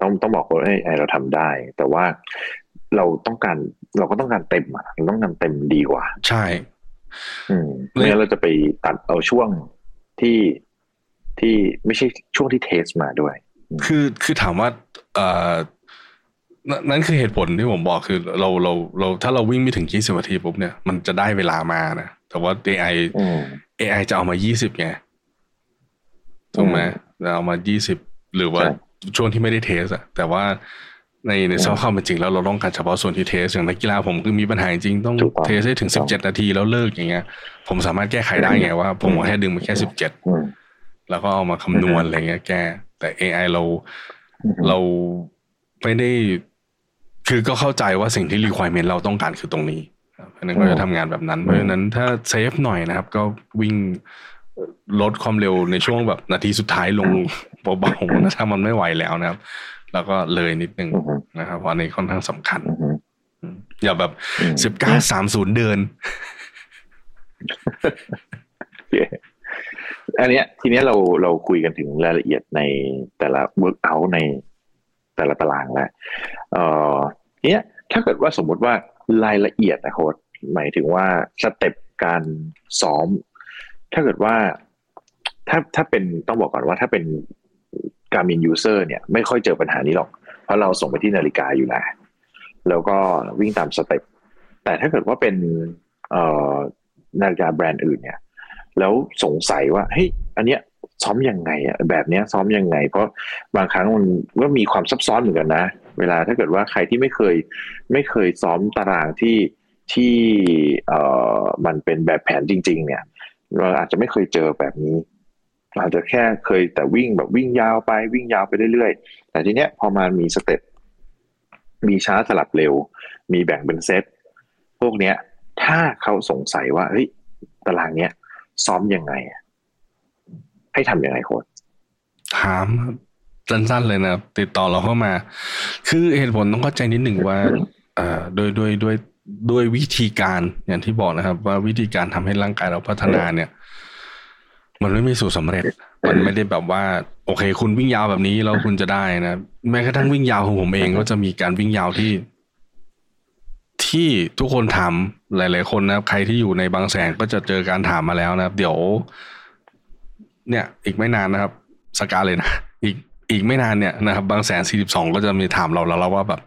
ต้องต้องบอกว่า เอ ไอ เราทำได้แต่ว่าเราต้องการเราก็ต้องการเต็มอ่ะเราต้องการเต็มดีกว่าใช่ไม่งั้นเราจะไปตัดเอาช่วงที่ที่ไม่ใช่ช่วงที่เทสมาด้วยคือคือถามว่าเอ่อนั่นคือเหตุผลที่ผมบอกคือเราเราเราถ้าเราวิ่งไม่ถึงยี่สิบนาทีปุ๊บเนี่ยมันจะได้เวลามานะแต่ว่า เอ ไอ เอ ไอ จะเอามายี่สิบไงถูกไหมจะเอามายี่สิบหรือว่าช่วงที่ไม่ได้เทสอะแต่ว่าในในสภาพความเป็นจริงแล้วเราต้องการเฉพาะส่วนที่เทสอย่างนักกีฬาผมคือมีปัญหาจริงต้องเทสให้ถึงสิบเจ็ดนาทีแล้วเลิกอย่างเงี้ยผมสามารถแก้ไขได้ไงว่าผมแค่ดึงมาแค่สิบเจ็ดแล้วก็เอามาคำนวณอะไรเงี้ยแก้แต่ เอ ไอ เราเราไม่ได้คือก็เข้าใจว่าสิ่งที่ requirement เราต้องการคือตรงนี้เพราะนั้นก็จะทำงานแบบนั้นเพราะฉะนั้นถ้าเซฟหน่อยนะครับก็วิ่งลดความเร็วในช่วงแบบนาทีสุดท้ายลงเบาๆนะถ้ามันไม่ไหวแล้วนะครับแล้วก็เลยนิดนึงนะครับเพราะอันนี้ค่อนข้างสำคัญอย่าแบบ สิบเก้า สามสิบ เดินอันเนี้ยทีเนี้ยเราเราคุยกันถึงรายละเอียดในแต่ละ workout ในแต่ละตารางแล้วเอ่อเนี่ยถ้าเกิดว่าสมมุติว่ารายละเอียดนะโค้ชหมายถึงว่าสเต็ปการซ้อมถ้าเกิดว่าถ้าถ้าเป็นต้องบอกก่อนว่าถ้าเป็น Garmin user เนี่ยไม่ค่อยเจอปัญหานี้หรอกเพราะเราส่งไปที่นาฬิกาอยู่แล้วแล้วก็วิ่งตามสเต็ปแต่ถ้าเกิดว่าเป็นเอ่อนาฬิกาแบรนด์อื่นเนี่ยแล้วสงสัยว่าเฮ้ยอันเนี้ยซ้อมยังไงอ่ะแบบเนี้ยซ้อมยังไงเพราะบางครั้งมันก็มีความซับซ้อนเหมือนกันนะเวลาถ้าเกิดว่าใครที่ไม่เคยไม่เคยซ้อมตารางที่ที่เอ่อมันเป็นแบบแผนจริงๆเนี่ยเราอาจจะไม่เคยเจอแบบนี้อาจจะแค่เคยแต่วิ่งแบบวิ่งยาวไปวิ่งยาวไปเรื่อยๆแต่ทีเนี้ยพอมันมีสเต็ปมีช้าสลับเร็วมีแบ่งเป็นเซตพวกเนี้ยถ้าเขาสงสัยว่าเฮ้ยตารางเนี้ยซ้อมยังไงให้ทำยังไงโค้ชถามสั้นๆเลยนะติดต่อเราเข้ามาคือเหตุผลต้องเข้าใจนิดหนึ่งว่าโดยโดยโดยโดยวิธีการอย่างที่บอกนะครับว่าวิธีการทำให้ร่างกายเราพัฒนาเนี่ย มันไม่มีสูตรสำเร็จมันไม่ได้แบบว่าโอเคคุณวิ่งยาวแบบนี้แล้วคุณจะได้นะแม้กระทั่งวิ่งยาวของผมเองก็จะมีการวิ่งยาวที่ที่ทุกคนถามหลายๆคนนะครับใครที่อยู่ในบางแสนก็จะเจอการถามมาแล้วนะครับเดี๋ยวเนี่ยอีกไม่นานนะครับสกาเลยนะอีกอีกไม่นานเนี่ยนะครับบางแสนสี่สิบสองก็จะมีถามเราแล้วว่าแบบ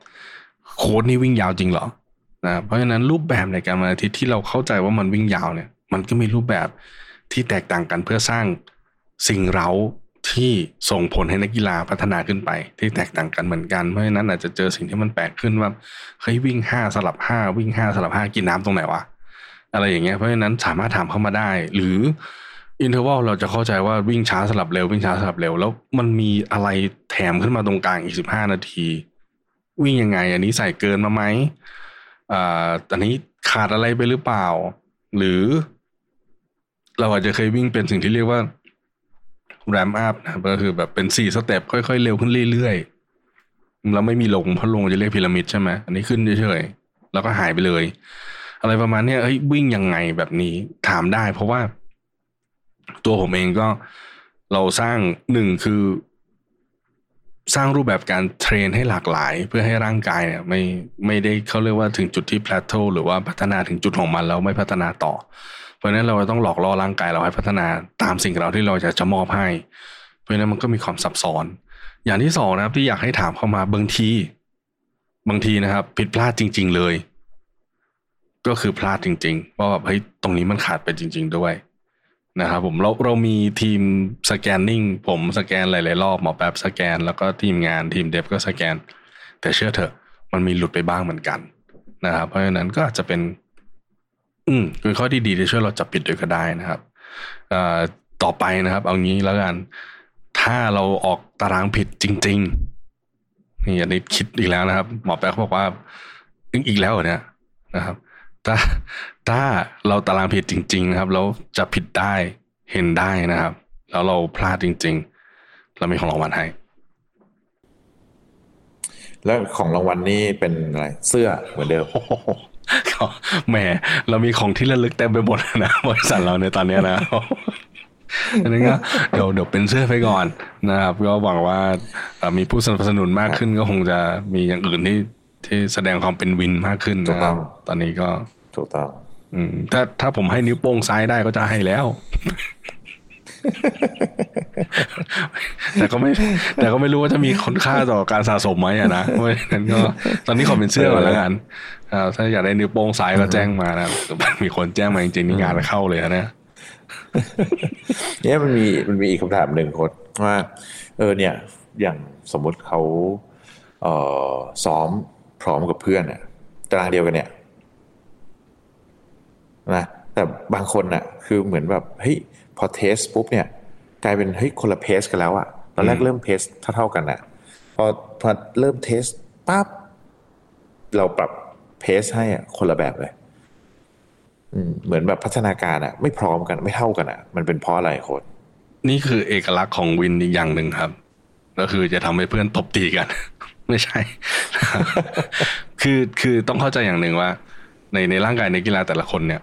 โค้ชนี่วิ่งยาวจริงเหรอนะเพราะฉะนั้นรูปแบบในการวันอาทิตย์ที่เราเข้าใจว่ามันวิ่งยาวเนี่ยมันก็มีรูปแบบที่แตกต่างกันเพื่อสร้างสิ่งเร้าที่ส่งผลให้นักกีฬาพัฒนาขึ้นไปที่แตกต่างกันเหมือนกันเพราะฉะนั้นอาจจะเจอสิ่งที่มันแปลกขึ้นว่าเฮ้ยวิ่งห้าสลับห้าวิ่งห้าสลับห้ากินน้ำตรงไหนวะอะไรอย่างเงี้ยเพราะฉะนั้นสามารถถามเข้ามาได้หรืออินเทอร์วัลเราจะเข้าใจว่าวิ่งช้าสลับเร็ววิ่งช้าสลับเร็วแล้วมันมีอะไรแถมขึ้นมาตรงกลางอีกสิบห้านาทีวิ่งยังไงอันนี้ใส่เกินมาไหมอ่าอันนี้ขาดอะไรไปหรือเปล่าหรือเราอาจจะเคยวิ่งเป็นสิ่งที่เรียกว่าแรมอัพนะก็คือแบบเป็นสี่สเต็ปค่อยๆเร็วขึ้นเรื่อยๆแล้วไม่มีลงเพราะลงจะเรียกพีระมิดใช่ไหมอันนี้ขึ้นเฉยๆแล้วก็หายไปเลยอะไรประมาณนี้เฮ้ยวิ่งยังไงแบบนี้ถามได้เพราะว่าตัวผมเองก็เราสร้างหนึ่งคือสร้างรูปแบบการเทรนให้หลากหลายเพื่อให้ร่างกายเนี่ยไม่ไม่ได้เขาเรียกว่าถึงจุดที่แพลโทหรือว่าพัฒนาถึงจุดของมันแล้วไม่พัฒนาต่อเพราะฉะนั้นเราต้องหลอกล่อร่างกายเราให้พัฒนาตามสิ่งเราที่เราจะจะมอบให้เพราะฉะนั้นมันก็มีความซับซ้อนอย่างที่สองนะครับที่อยากให้ถามเข้ามาบางทีบางทีนะครับผิดพลาดจริงๆเลยก็คือพลาดจริงๆว่าแบบเฮ้ยตรงนี้มันขาดไปจริงๆด้วยนะครับผมเราเรามีทีมสแกนนิ่งผมสแกนหลายๆรอบหมอแป๊บสแกนแล้วก็ทีมงานทีมเดฟก็สแกนแต่เชื่อเถอะมันมีหลุดไปบ้างเหมือนกันนะครับเพราะฉะนั้นก็อาจจะเป็นอืมเป็นข้อที่ดีที่ช่วยเราจับผิดด้วยก็ได้นะครับเอ่อต่อไปนะครับเอางี้แล้วกันถ้าเราออกตารางผิดจริงๆนี่อันนี้คิดอีกแล้วนะครับหมอแป๊บเขาบอกว่าอีกแล้วเนี่ยนะครับถ้าถ้าเราตารางผิดจริงๆนะครับแล้วจะผิดได้เห็นได้นะครับแล้วเราพลาดจริงๆเรามีของรางวัลให้แล้วของรางวัลนี่เป็นอะไรเสื้อเหมือนเดิมแหมเรามีของที่ระลึกเต็มไปหมดนะบริษัทเราในตอนนี้นะอันนี้ก็เดี๋ยวเดี๋ยวเป็นเสื้อไปก่อนนะครับก็หวังว่ามีผู้สนับสนุนมากขึ้นก็คงจะมีอย่างอื่นที่ที่แสดงความเป็นวินมากขึ้นนะครับตอนนี้ก็ถูกต้องอืมถ้าถ้าผมให้นิ้วโป้งซ้ายได้ก็จะให้แล้ว แต่ก็ไม่แต่ก็ไม่รู้ว่าจะมีคุณค่าต่อการสะสมไหมอ่ะนะเพราะฉะนั้นก็ตอนนี้ขอเป็นเสื้อก่อนแล้วกันอ่าถ้าอยากได้นิ้วโป้งซ้ายก็แจ้งมานะมีคนแจ้งมาจริงๆนี่งานเข้าเลยนะเนี่ยมันมีมันมีอีกคำถามหนึ่งคนว่าเออเนี่ยอย่างสมมติเขาเอ่อซ้อมพร้อมกับเพื่อนเนี่ยตารางเดียวกันเนี่ยนะแต่บางคนน่ะคือเหมือนแบบเฮ้ยพอเทสปุ๊บเนี่ยกลายเป็นเฮ้ยคนละเพสกันแล้วอ่ะตอนแรกเริ่มเพสเท่าๆกันน่ะพอพอเริ่มเทสปั๊บเราปรับเพสให้อ่ะคนละแบบเลยอืมเหมือนแบบพัฒนาการอ่ะไม่พร้อมกันไม่เท่ากันอ่ะมันเป็นเพราะอะไรโค้ชนี่คือเอกลักษณ์ของวินอีกอย่างนึงครับก็คือจะทำให้เพื่อนตบตีกันไม่ใช่ คือคือต้องเข้าใจอย่างหนึ่งว่าในในร่างกายนักกีฬาแต่ละคนเนี่ย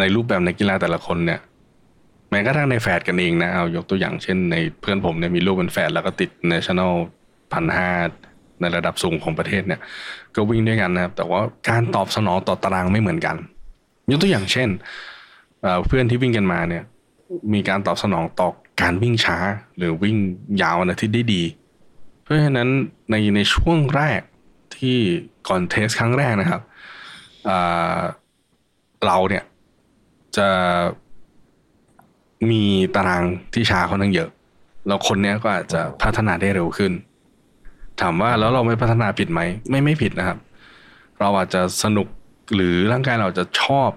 ในรูปแบบนักกีฬาแต่ละคนเนี่ยแม้กระทั่งในแฝดกันเองนะเอายกตัวอย่างเช่นในเพื่อนผมเนี่ยมีลูกเป็นแฝดแล้วก็ติด national หนึ่งพันห้าร้อยในระดับสูงของประเทศเนี่ยก็วิ่งด้วยกันนะครับแต่ว่าการตอบสนองต่อตารางไม่เหมือนกันยกตัวอย่างเช่นเอ่อเพื่อนที่วิ่งกันมาเนี่ยมีการตอบสนองต่อการวิ่งช้าหรือวิ่งยาวนะที่ได้ดีเพราะฉะนั้นในในช่วงแรกที่ก่อนเทสครั้งแรกนะครับเราเนี่ยจะมีตารางที่ช้าค่อนข้างเยอะแล้วคนเนี้ยก็อาจจะพัฒนาได้เร็วขึ้นถามว่าแล้วเราไม่พัฒนาผิดไหมไม่ไม่ผิดนะครับเราอาจจะสนุกหรือร่างกายเราจะชอบ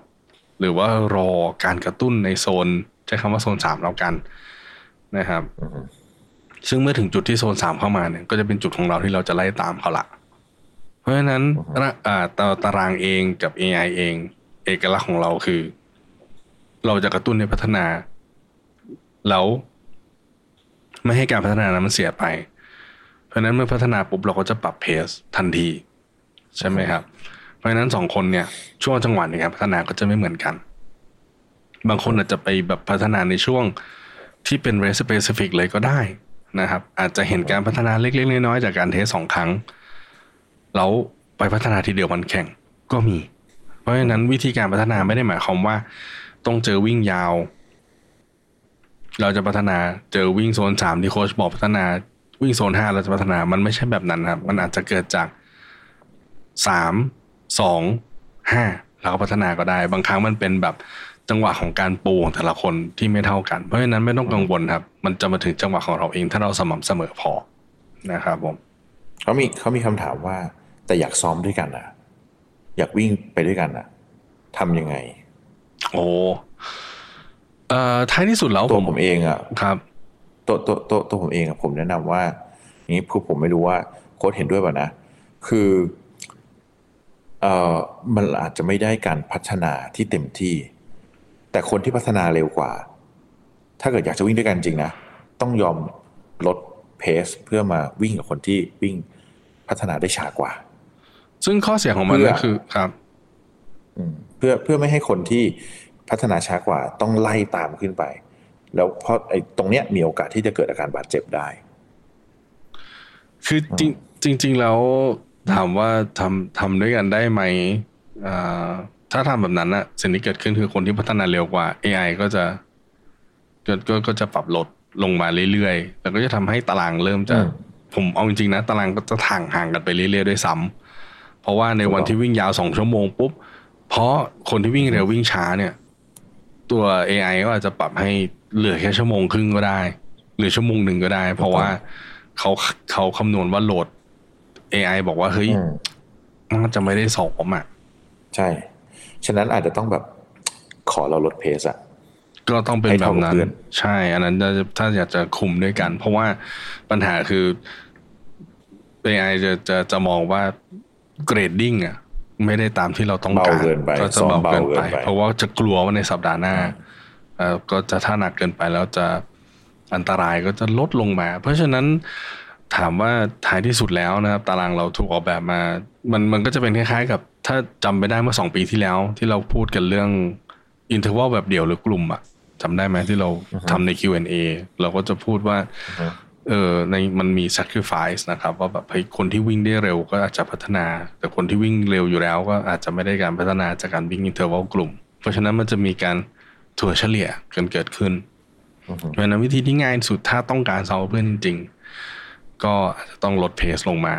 หรือว่ารอการกระตุ้นในโซนใช้คำว่าโซนสามแล้วกันนะครับซึ่งเมื่อถึงจุดที่โซนสามเข้ามาเนี่ยก็จะเป็นจุดของเราที่เราจะไล่ตามเขาละเพราะฉะนั้นตารางเองกับ เอ ไอ เองเอกลักษณ์ของเราคือเราจะกระตุ้นให้พัฒนาแล้วไม่ให้การพัฒนานั้นมันเสียไปเพราะฉะนั้นเมื่อพัฒนาปุ๊บเราก็จะปรับเพสทันทีใช่ไหมครับเพราะฉะนั้นสองคนเนี่ยช่วงจังหวะในการพัฒนาก็จะไม่เหมือนกันบางคนอาจจะไปแบบพัฒนาในช่วง ที่เป็น race specific เลยก็ได้นะครับอาจจะเห็นการพัฒนาเล็กๆน้อยๆจากการเทสสองครั้งแล้วไปพัฒนาทีเดียววันแข่งก็มีเพราะฉะนั้นวิธีการพัฒนาไม่ได้หมายความว่าต้องเจอวิ่งยาวเราจะพัฒนาเจอวิ่งโซนสามที่โค้ชบอกพัฒนาวิ่งโซนห้าเราจะพัฒนามันไม่ใช่แบบนั้นครับมันอาจจะเกิดจากสาม สอง ห้าเราก็พัฒนาก็ได้บางครั้งมันเป็นแบบจังหวะของการปูของแต่ละคนที่ไม่เท่ากันเพราะฉะนั้นไม่ต้องกังวลครับมันจะมาถึงจังหวะของเราเองถ้าเราสม่ำเสมอพอนะครับผมเขามีเขามีคำถามว่าแต่อยากซ้อมด้วยกันนะอยากวิ่งไปด้วยกันนะทำยังไงโอ้เอ่อท้ายที่สุดแล้วตัวผมเองอ่ะครับตัวตัวตัวตัวผมเองอ่ะผมแนะนำว่าอย่างนี้คือผมไม่รู้ว่าโค้ชเห็นด้วยป่ะนะคือเอ่อมันอาจจะไม่ได้การพัฒนาที่เต็มที่แต่คนที่พัฒนาเร็วกว่าถ้าเกิดอยากจะวิ่งด้วยกันจริงนะต้องยอมลดเพสเพื่อมาวิ่งกับคนที่วิ่งพัฒนาได้ช้ากว่าซึ่งข้อเสียของมันก็คือครับเพื่อเพื่อไม่ให้คนที่พัฒนาช้ากว่าต้องไล่ตามขึ้นไปแล้วเพราะไอ้ตรงเนี้ยมีโอกาสที่จะเกิดอาการบาดเจ็บได้คือจริงจริงแล้วถามว่าทำทำด้วยกันได้ไหมถ้าทำแบบนั้นนะสิ่งที่เกิดขึ้นคือคนที่พัฒนาเร็วกว่า เอ ไอ ก็จะก็ก็ก็จะปรับลดลงมาเรื่อยๆแล้วก็จะทำให้ตารางเริ่มจะผมเอาจริงๆนะตารางก็จะห่างห่างกันไปเรื่อยๆด้วยซ้ำเพราะว่าในวันที่วิ่งยาวสองชั่วโมงปุ๊บเพราะคนที่วิ่งเร็ววิ่งช้าเนี่ยตัว เอ ไอ ก็อาจจะปรับให้เหลือแค่ชั่วโมงครึ่งก็ได้หรือชั่วโมงหนึ่งก็ได้เพราะว่าเขาเขาคำนวณว่าโหลด เอ ไอ บอกว่าเฮ้ยน่าจะไม่ได้สอบอ่ะใช่ฉะนั้นอาจจะต้องแบบขอเราลดเพสอ่ะก็ต้องเป็นแบบนั้นใช่อันนั้นถ้าอยากจะคุมด้วยกันเพราะว่าปัญหาคือ เอ ไอ จะจะจะมองว่าเกรดดิ้งอ่ะไม่ได้ตามที่เราต้องการก็จะเบาเกินไปเพราะว่าจะกลัวว่าในสัปดาห์หน้าก็จะถ้าหนักเกินไปแล้วจะอันตรายก็จะลดลงมาเพราะฉะนั้นถามว่าท้ายที่สุดแล้วนะครับตารางเราถูกออกแบบมามันมันก็จะเป็นคล้ายๆกับถ้าจำไปได้เมื่อสองปีที่แล้วที่เราพูดกันเรื่องอินเทอร์วัลแบบเดี่ยวหรือกลุ่มอะจำได้ไหมที่เรา uh-huh. ทำใน คิว แอนด์ เอ เราก็จะพูดว่า uh-huh. เออในมันมี sacrifice นะครับว่าแบบคนที่วิ่งได้เร็วก็อาจจะพัฒนาแต่คนที่วิ่งเร็วอยู่แล้วก็อาจจะไม่ได้การพัฒนาจากการวิ่งอินเทอร์วัลกลุ่มเพราะฉะนั้นมันจะมีการถั่วเฉลี่ยกันเกิดขึ้นเพราะฉะนั้นวิธีที่ง่ายสุดถ้าต้องการซ้อมเพื่อนจริงๆก็อาจจะต้องลดเพสลงมา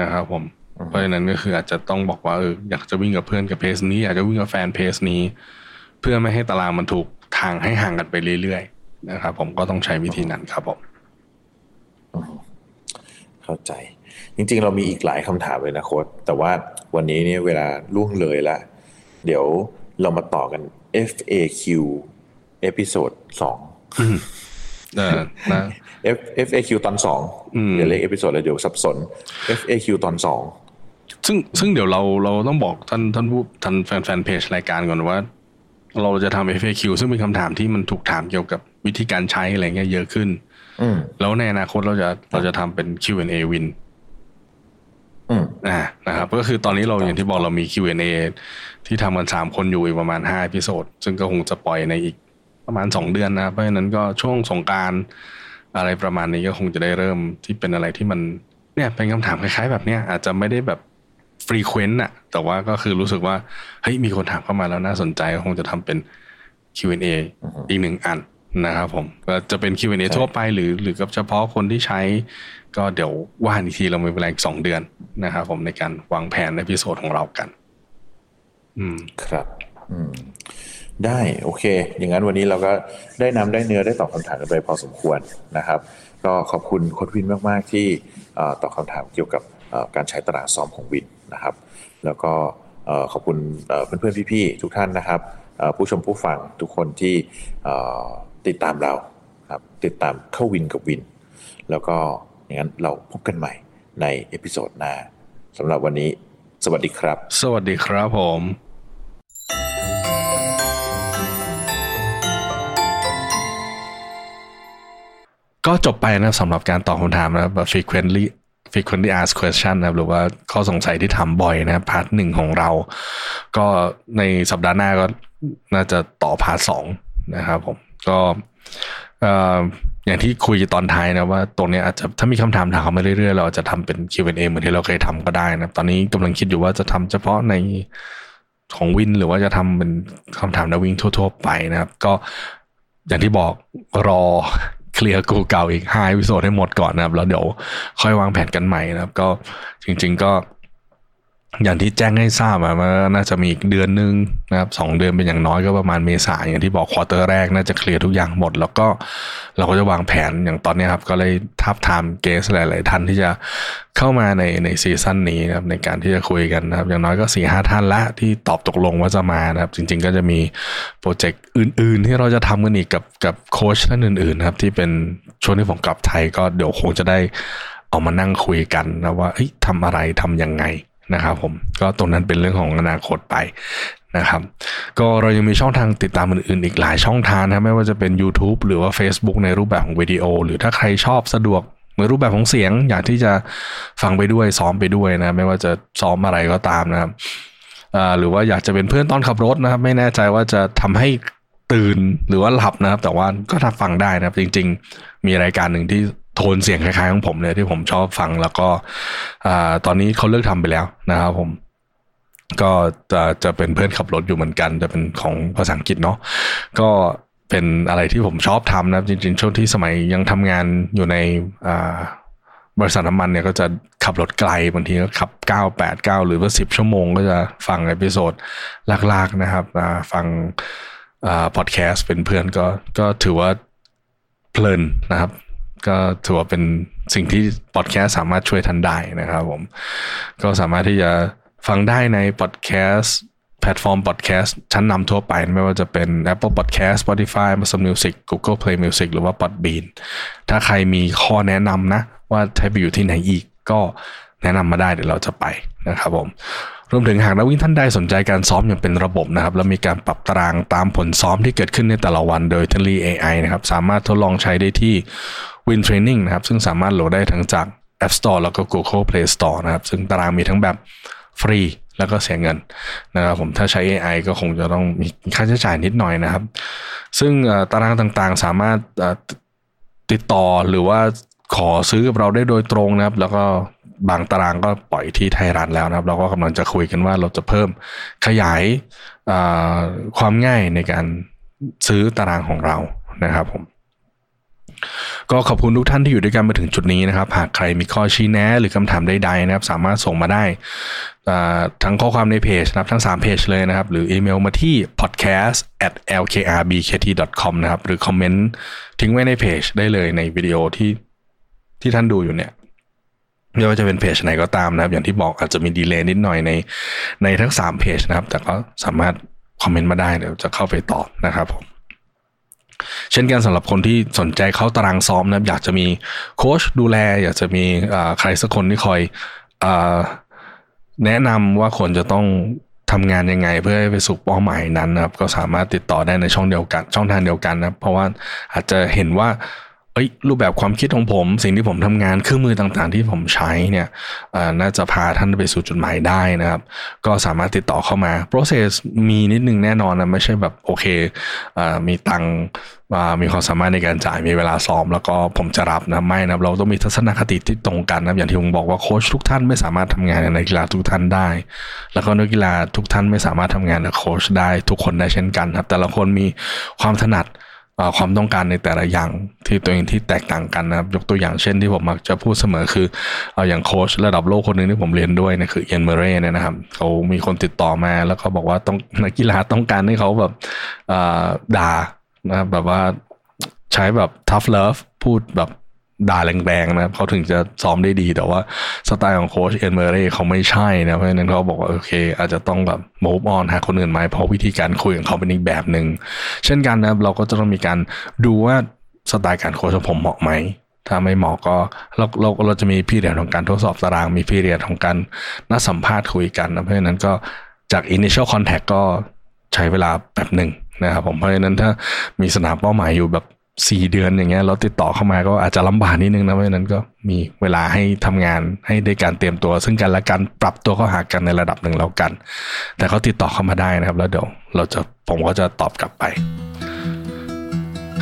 นะครับผมเพราะฉะนั้นก็คืออาจจะต้องบอกว่าเอออยากจะวิ่งกับเพื่อนกับเพสนี้อยากจะวิ่งกับแฟนเพสนี้เพื่อไม่ให้ตารางมันถูกทางให้ห่างกันไปเรื่อยๆนะครับผมก็ต้องใช้วิธีนั้นครับผมเข้าใจจริงๆเรามีอีกหลายคำถามเลยนะโค้ชแต่ว่าวันนี้เนี่ยเวลาล่วงเลยละเดี๋ยวเรามาต่อกัน เอฟ เอ คิว episode สองเออนะ เอฟ เอ คิว ตอนสองเดี๋ยวเรียก episode แล้วเดี๋ยวสับสน เอฟ เอ คิว ตอนสองซึ่งซึ่งเดี๋ยวเราเราต้องบอกท่านท่านผู้ท่านแฟนแฟนเพจรายการก่อนว่าเราจะทำ เอฟ เอ คิว ซึ่งเป็นคำถามที่มันถูกถามเกี่ยวกับวิธีการใช้อะไรเงี้ยเยอะขึ้นแล้วในอนาคตเราจะเราจะทำเป็น คิว แอนด์ เอ Win อ่านะครับก็คือตอนนี้เราอย่างที่บอกเรามี คิว แอนด์ เอ ที่ทำกันสามคนอยู่อีกประมาณห้า episode ซึ่งก็คงจะปล่อยในอีกประมาณสองเดือนนะเพราะฉะนั้นก็ช่วงสงกรานต์อะไรประมาณนี้ก็คงจะได้เริ่มที่เป็นอะไรที่มันเนี่ยเป็นคำถามคล้ายๆแบบเนี้ยอาจจะไม่ได้แบบfrequent น่ะแต่ว่าก็คือรู้สึกว่าเฮ้ยมีคนถามเข้ามาแล้วน่าสนใจก็คงจะทำเป็น คิว แอนด์ เอ uh-huh. อีกหนึ่งอันนะครับผมก็จะเป็น คิว แอนด์ เอ ทั่วไปหรือหรือกับเฉพาะคนที่ใช้ก็เดี๋ยวว่าอีกทีเรามีเวลาอีกสองเดือนนะครับผมในการวางแผนในเอพิโซดของเรากันอืมครับอืมได้โอเคอย่างนั้นวันนี้เราก็ได้น้ำได้เนื้อได้ตอบคำถามกันไปพอสมควรนะครับก็ขอบคุณโค้ชวินมากๆที่ตอบคำถามเกี่ยวกับการใช้ตารางซ้อมของวินนะครับแล้วก็ขอบคุณเพื่อนๆพี่ๆทุกท่านนะครับผู้ชมผู้ฟังทุกคนที่ติดตามเราครับติดตามเข้าวินกับวินแล้วก็อย่างนั้นเราพบกันใหม่ในเอพิโซดหน้าสำหรับวันนี้สวัสดีครับสวัสดีครับผมก็จบไปนะสำหรับการตอบคำถามนะครับ frequently frequently asked question นะครับหรือว่าข้อสงสัยที่ถามบ่อยนะพาร์ทหนึ่งของเราก็ในสัปดาห์หน้าก็น่าจะต่อพาร์ทสองนะครับผม ก็อย่างที่คุยตอนท้ายนะว่าตรงนี้อาจจะถ้ามีคำถามถามมาเรื่อยๆเราจะทำเป็น คิว แอนด์ เอ เหมือนที่เราเคยทำก็ได้นะตอนนี้กำลังคิดอยู่ว่าจะทำเฉพาะในของวินหรือว่าจะทำเป็นคำถามในวินทั่วๆไปนะครับก็อย่างที่บอกรอเคลียร์กูเก่าอีกห้า episode ให้หมดก่อนนะครับแล้วเดี๋ยวค่อยวางแผนกันใหม่นะครับก็จริงๆก็อย่างที่แจ้งให้ทราบมาน่าจะมีอีกเดือนนึงนะครับสองเดือนเป็นอย่างน้อยก็ประมาณเมษายนอย่างที่บอกควอเตอร์แรกน่าจะเคลียร์ทุกอย่างหมดแล้วก็เราก็จะวางแผนอย่างตอนนี้ครับก็เลยทับทามเกสหลายๆท่านที่จะเข้ามาในในซีซั่นนี้นะครับในการที่จะคุยกันนะครับอย่างน้อยก็ สี่ห้า ท่านละที่ตอบตกลงว่าจะมานะครับจริงๆก็จะมีโปรเจกต์อื่นๆที่เราจะทำกันอีกกับกับโค้ชท่านอื่นๆครับที่เป็นช่วงที่ผมกลับไทยก็เดี๋ยวคงจะได้เอามานั่งคุยกันนะว่าเฮ้ยทำอะไรทำยังไงนะครับผมก็ตรงนั้นเป็นเรื่องของอนาคตไปนะครับก็เรายังมีช่องทางติดตามอื่นๆอีกหลายช่องทางนะไม่ว่าจะเป็น YouTube หรือว่า Facebook ในรูปแบบของวิดีโอหรือถ้าใครชอบสะดวกในรูปแบบของเสียงอยากที่จะฟังไปด้วยซ้อมไปด้วยนะไม่ว่าจะซ้อมอะไรก็ตามนะครับหรือว่าอยากจะเป็นเพื่อนตอนขับรถนะครับไม่แน่ใจว่าจะทำให้ตื่นหรือว่าหลับนะครับแต่ว่าก็ถ้าฟังได้นะครับจริงๆมีรายการหนึ่งที่โทนเสียงคล้ายๆของผมเลยที่ผมชอบฟังแล้วก็ตอนนี้เขาเลิกทำไปแล้วนะครับผมก็จะจะเป็นเพื่อนขับรถอยู่เหมือนกันจะเป็นของภาษาอังกฤษเนาะก็เป็นอะไรที่ผมชอบทำนะจริงๆช่วงที่สมัยยังทำงานอยู่ในบริษัทน้ำมันเนี่ยก็จะขับรถไกลบางทีก็ขับเก้า แปด เก้าหรือว่าสิบชั่วโมงก็จะฟังเอพิโซดลากๆนะครับฟังพอดแคสต์เป็นเพื่อนก็ก็ถือว่าเพลินนะครับก็ถือว่าเป็นสิ่งที่พอดแคสต์สามารถช่วยทันได้นะครับผมก็สามารถที่จะฟังได้ในพอดแคสต์แพลตฟอร์มพอดแคสต์ชั้นนำทั่วไปไม่ว่าจะเป็น Apple Podcast Spotify Amazon Music Google Play Music หรือว่า Podbean ถ้าใครมีข้อแนะนำนะว่าให้ไปอยู่ที่ไหนอีกก็แนะนำมาได้เดี๋ยวเราจะไปนะครับผมรวมถึงหากนักวิ่งท่านใดสนใจการซ้อมอย่างเป็นระบบนะครับแล้วมีการปรับตารางตามผลซ้อมที่เกิดขึ้นในแต่ละวันโดยเทคโนโลยี เอ ไอ นะครับสามารถทดลองใช้ได้ที่ WIND Training นะครับซึ่งสามารถโหลดได้ทั้งจาก App Store แล้วก็ Google Play Store นะครับซึ่งตารางมีทั้งแบบฟรีแล้วก็เสียเงินนะครับผมถ้าใช้ เอ ไอ ก็คงจะต้องมีค่าใช้จ่ายนิดหน่อยนะครับซึ่งตารางต่างๆสามารถติดต่อหรือว่าขอซื้อกับเราได้โดยตรงนะครับแล้วก็บางตารางก็ปล่อยที่ไทยรัฐแล้วนะครับเราก็กำลังจะคุยกันว่าเราจะเพิ่มขยายความง่ายในการซื้อตารางของเรานะครับผมก็ขอบคุณทุกท่านที่อยู่ด้วยกันมาถึงจุดนี้นะครับหากใครมีข้อชี้แนะหรือคำถามใดๆนะครับสามารถส่งมาได้ทั้งข้อความในเพจนะครับทั้งสามเพจเลยนะครับหรืออีเมลมาที่ podcast แอท แอล เค อาร์ บี เค ที ดอท คอม นะครับหรือคอมเมนต์ทิ้งไว้ในเพจได้เลยในวิดีโอที่ที่ท่านดูอยู่เนี่ยไม่ว่าจะเป็นเพจไหนก็ตามนะครับอย่างที่บอกอาจจะมีดีเลย์นิดหน่อยในในทั้งสามเพจนะครับแต่ก็สามารถคอมเมนต์มาได้เดี๋ยวจะเข้าไปตอบนะครับผมเช่นกันสำหรับคนที่สนใจเข้าตารางซ้อมนะครับอยากจะมีโค้ชดูแลอยากจะมีใครสักคนที่คอยแนะนำว่าคนจะต้องทำงานยังไงเพื่อให้ไปสู่เป้าหมายนั้นนะครับก็สามารถติดต่อได้ในช่องเดียวกันช่องทางเดียวกันนะเพราะว่าอาจจะเห็นว่าเอ้ยรูปแบบความคิดของผมสิ่งที่ผมทำงานเครื่องมือต่างๆที่ผมใช้เนี่ยน่าจะพาท่านไปสู่จุดหมายได้นะครับก็สามารถติดต่อเข้ามา process มีนิดนึงแน่นอนนะไม่ใช่แบบโอเคมีตังมีความสามารถในการจ่ายมีเวลาซ้อมแล้วก็ผมจะรับนะไม่นะเราต้องมีทัศนคติที่ตรงกันนะอย่างที่ผมบอกว่าโค้ชทุกท่านไม่สามารถทำงานในนักกีฬาทุกท่านได้แล้วก็นักกีฬาทุกท่านไม่สามารถทำงานกับโค้ชได้ทุกคนได้เช่นกันครับแต่ละคนมีความถนัดความต้องการในแต่ละอย่างที่ตัวเองที่แตกต่างกันนะครับยกตัวอย่างเช่นที่ผมมักจะพูดเสมอคือเอาอย่างโค้ชระดับโลกคนนึงที่ผมเรียนด้วยนะคือเอียนเมเร่เนี่ยนะครับเขามีคนติดต่อมาแล้วเขาบอกว่าต้องนักกีฬาต้องการให้เขาแบบด่านะแบบว่าใช้แบบ tough love พูดแบบด่าแรงๆนะเขาถึงจะซ้อมได้ดีแต่ว่าสไตล์ของโค้ชเอียนเมเร่เขาไม่ใช่นะเพราะฉะนั้นเขาบอกว่าโอเคอาจจะต้องแบบ move on หาคนอื่นไหมเพราะวิธีการคุยของเขาเป็นอีกแบบนึงเช่นกันนะครับเราก็จะต้องมีการดูว่าสไตล์การโค้ชของผมเหมาะไหมถ้าไม่เหมาะก็เราเราเราจะมีพี่เรียนของการทดสอบตารางมีพี่เรียนของการนัดสัมภาษณ์คุยกันนะเพราะฉะนั้นก็จาก initial contact ก็ใช้เวลาแบบนึงนะครับผมเพราะฉะนั้นถ้ามีสนามเป้าหมายอยู่แบบสี่เดือนอย่างเงี้ยเราติดต่อเข้ามาก็อาจจะลำบากนิดนึงนะเพราะฉะนั้นก็มีเวลาให้ทำงานให้ได้การเตรียมตัวซึ่งกันและกันปรับตัวเข้าหากันในระดับหนึ่งแล้วกันแต่เขาติดต่อเข้ามาได้นะครับแล้วเดี๋ยวเราจะผมก็จะตอบกลับไป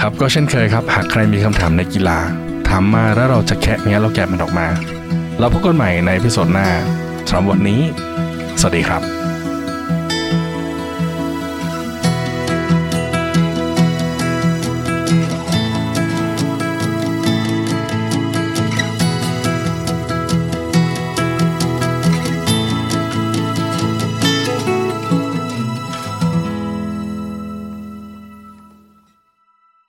ครับก็เช่นเคยครับหากใครมีคำถามในกีฬาถามมาแล้วเราจะแคะเนี้ยเราแกะมันออกมาแล้วพบกันใหม่ในเอพิโซดหน้าสำหรับวันนี้สวัสดีครับ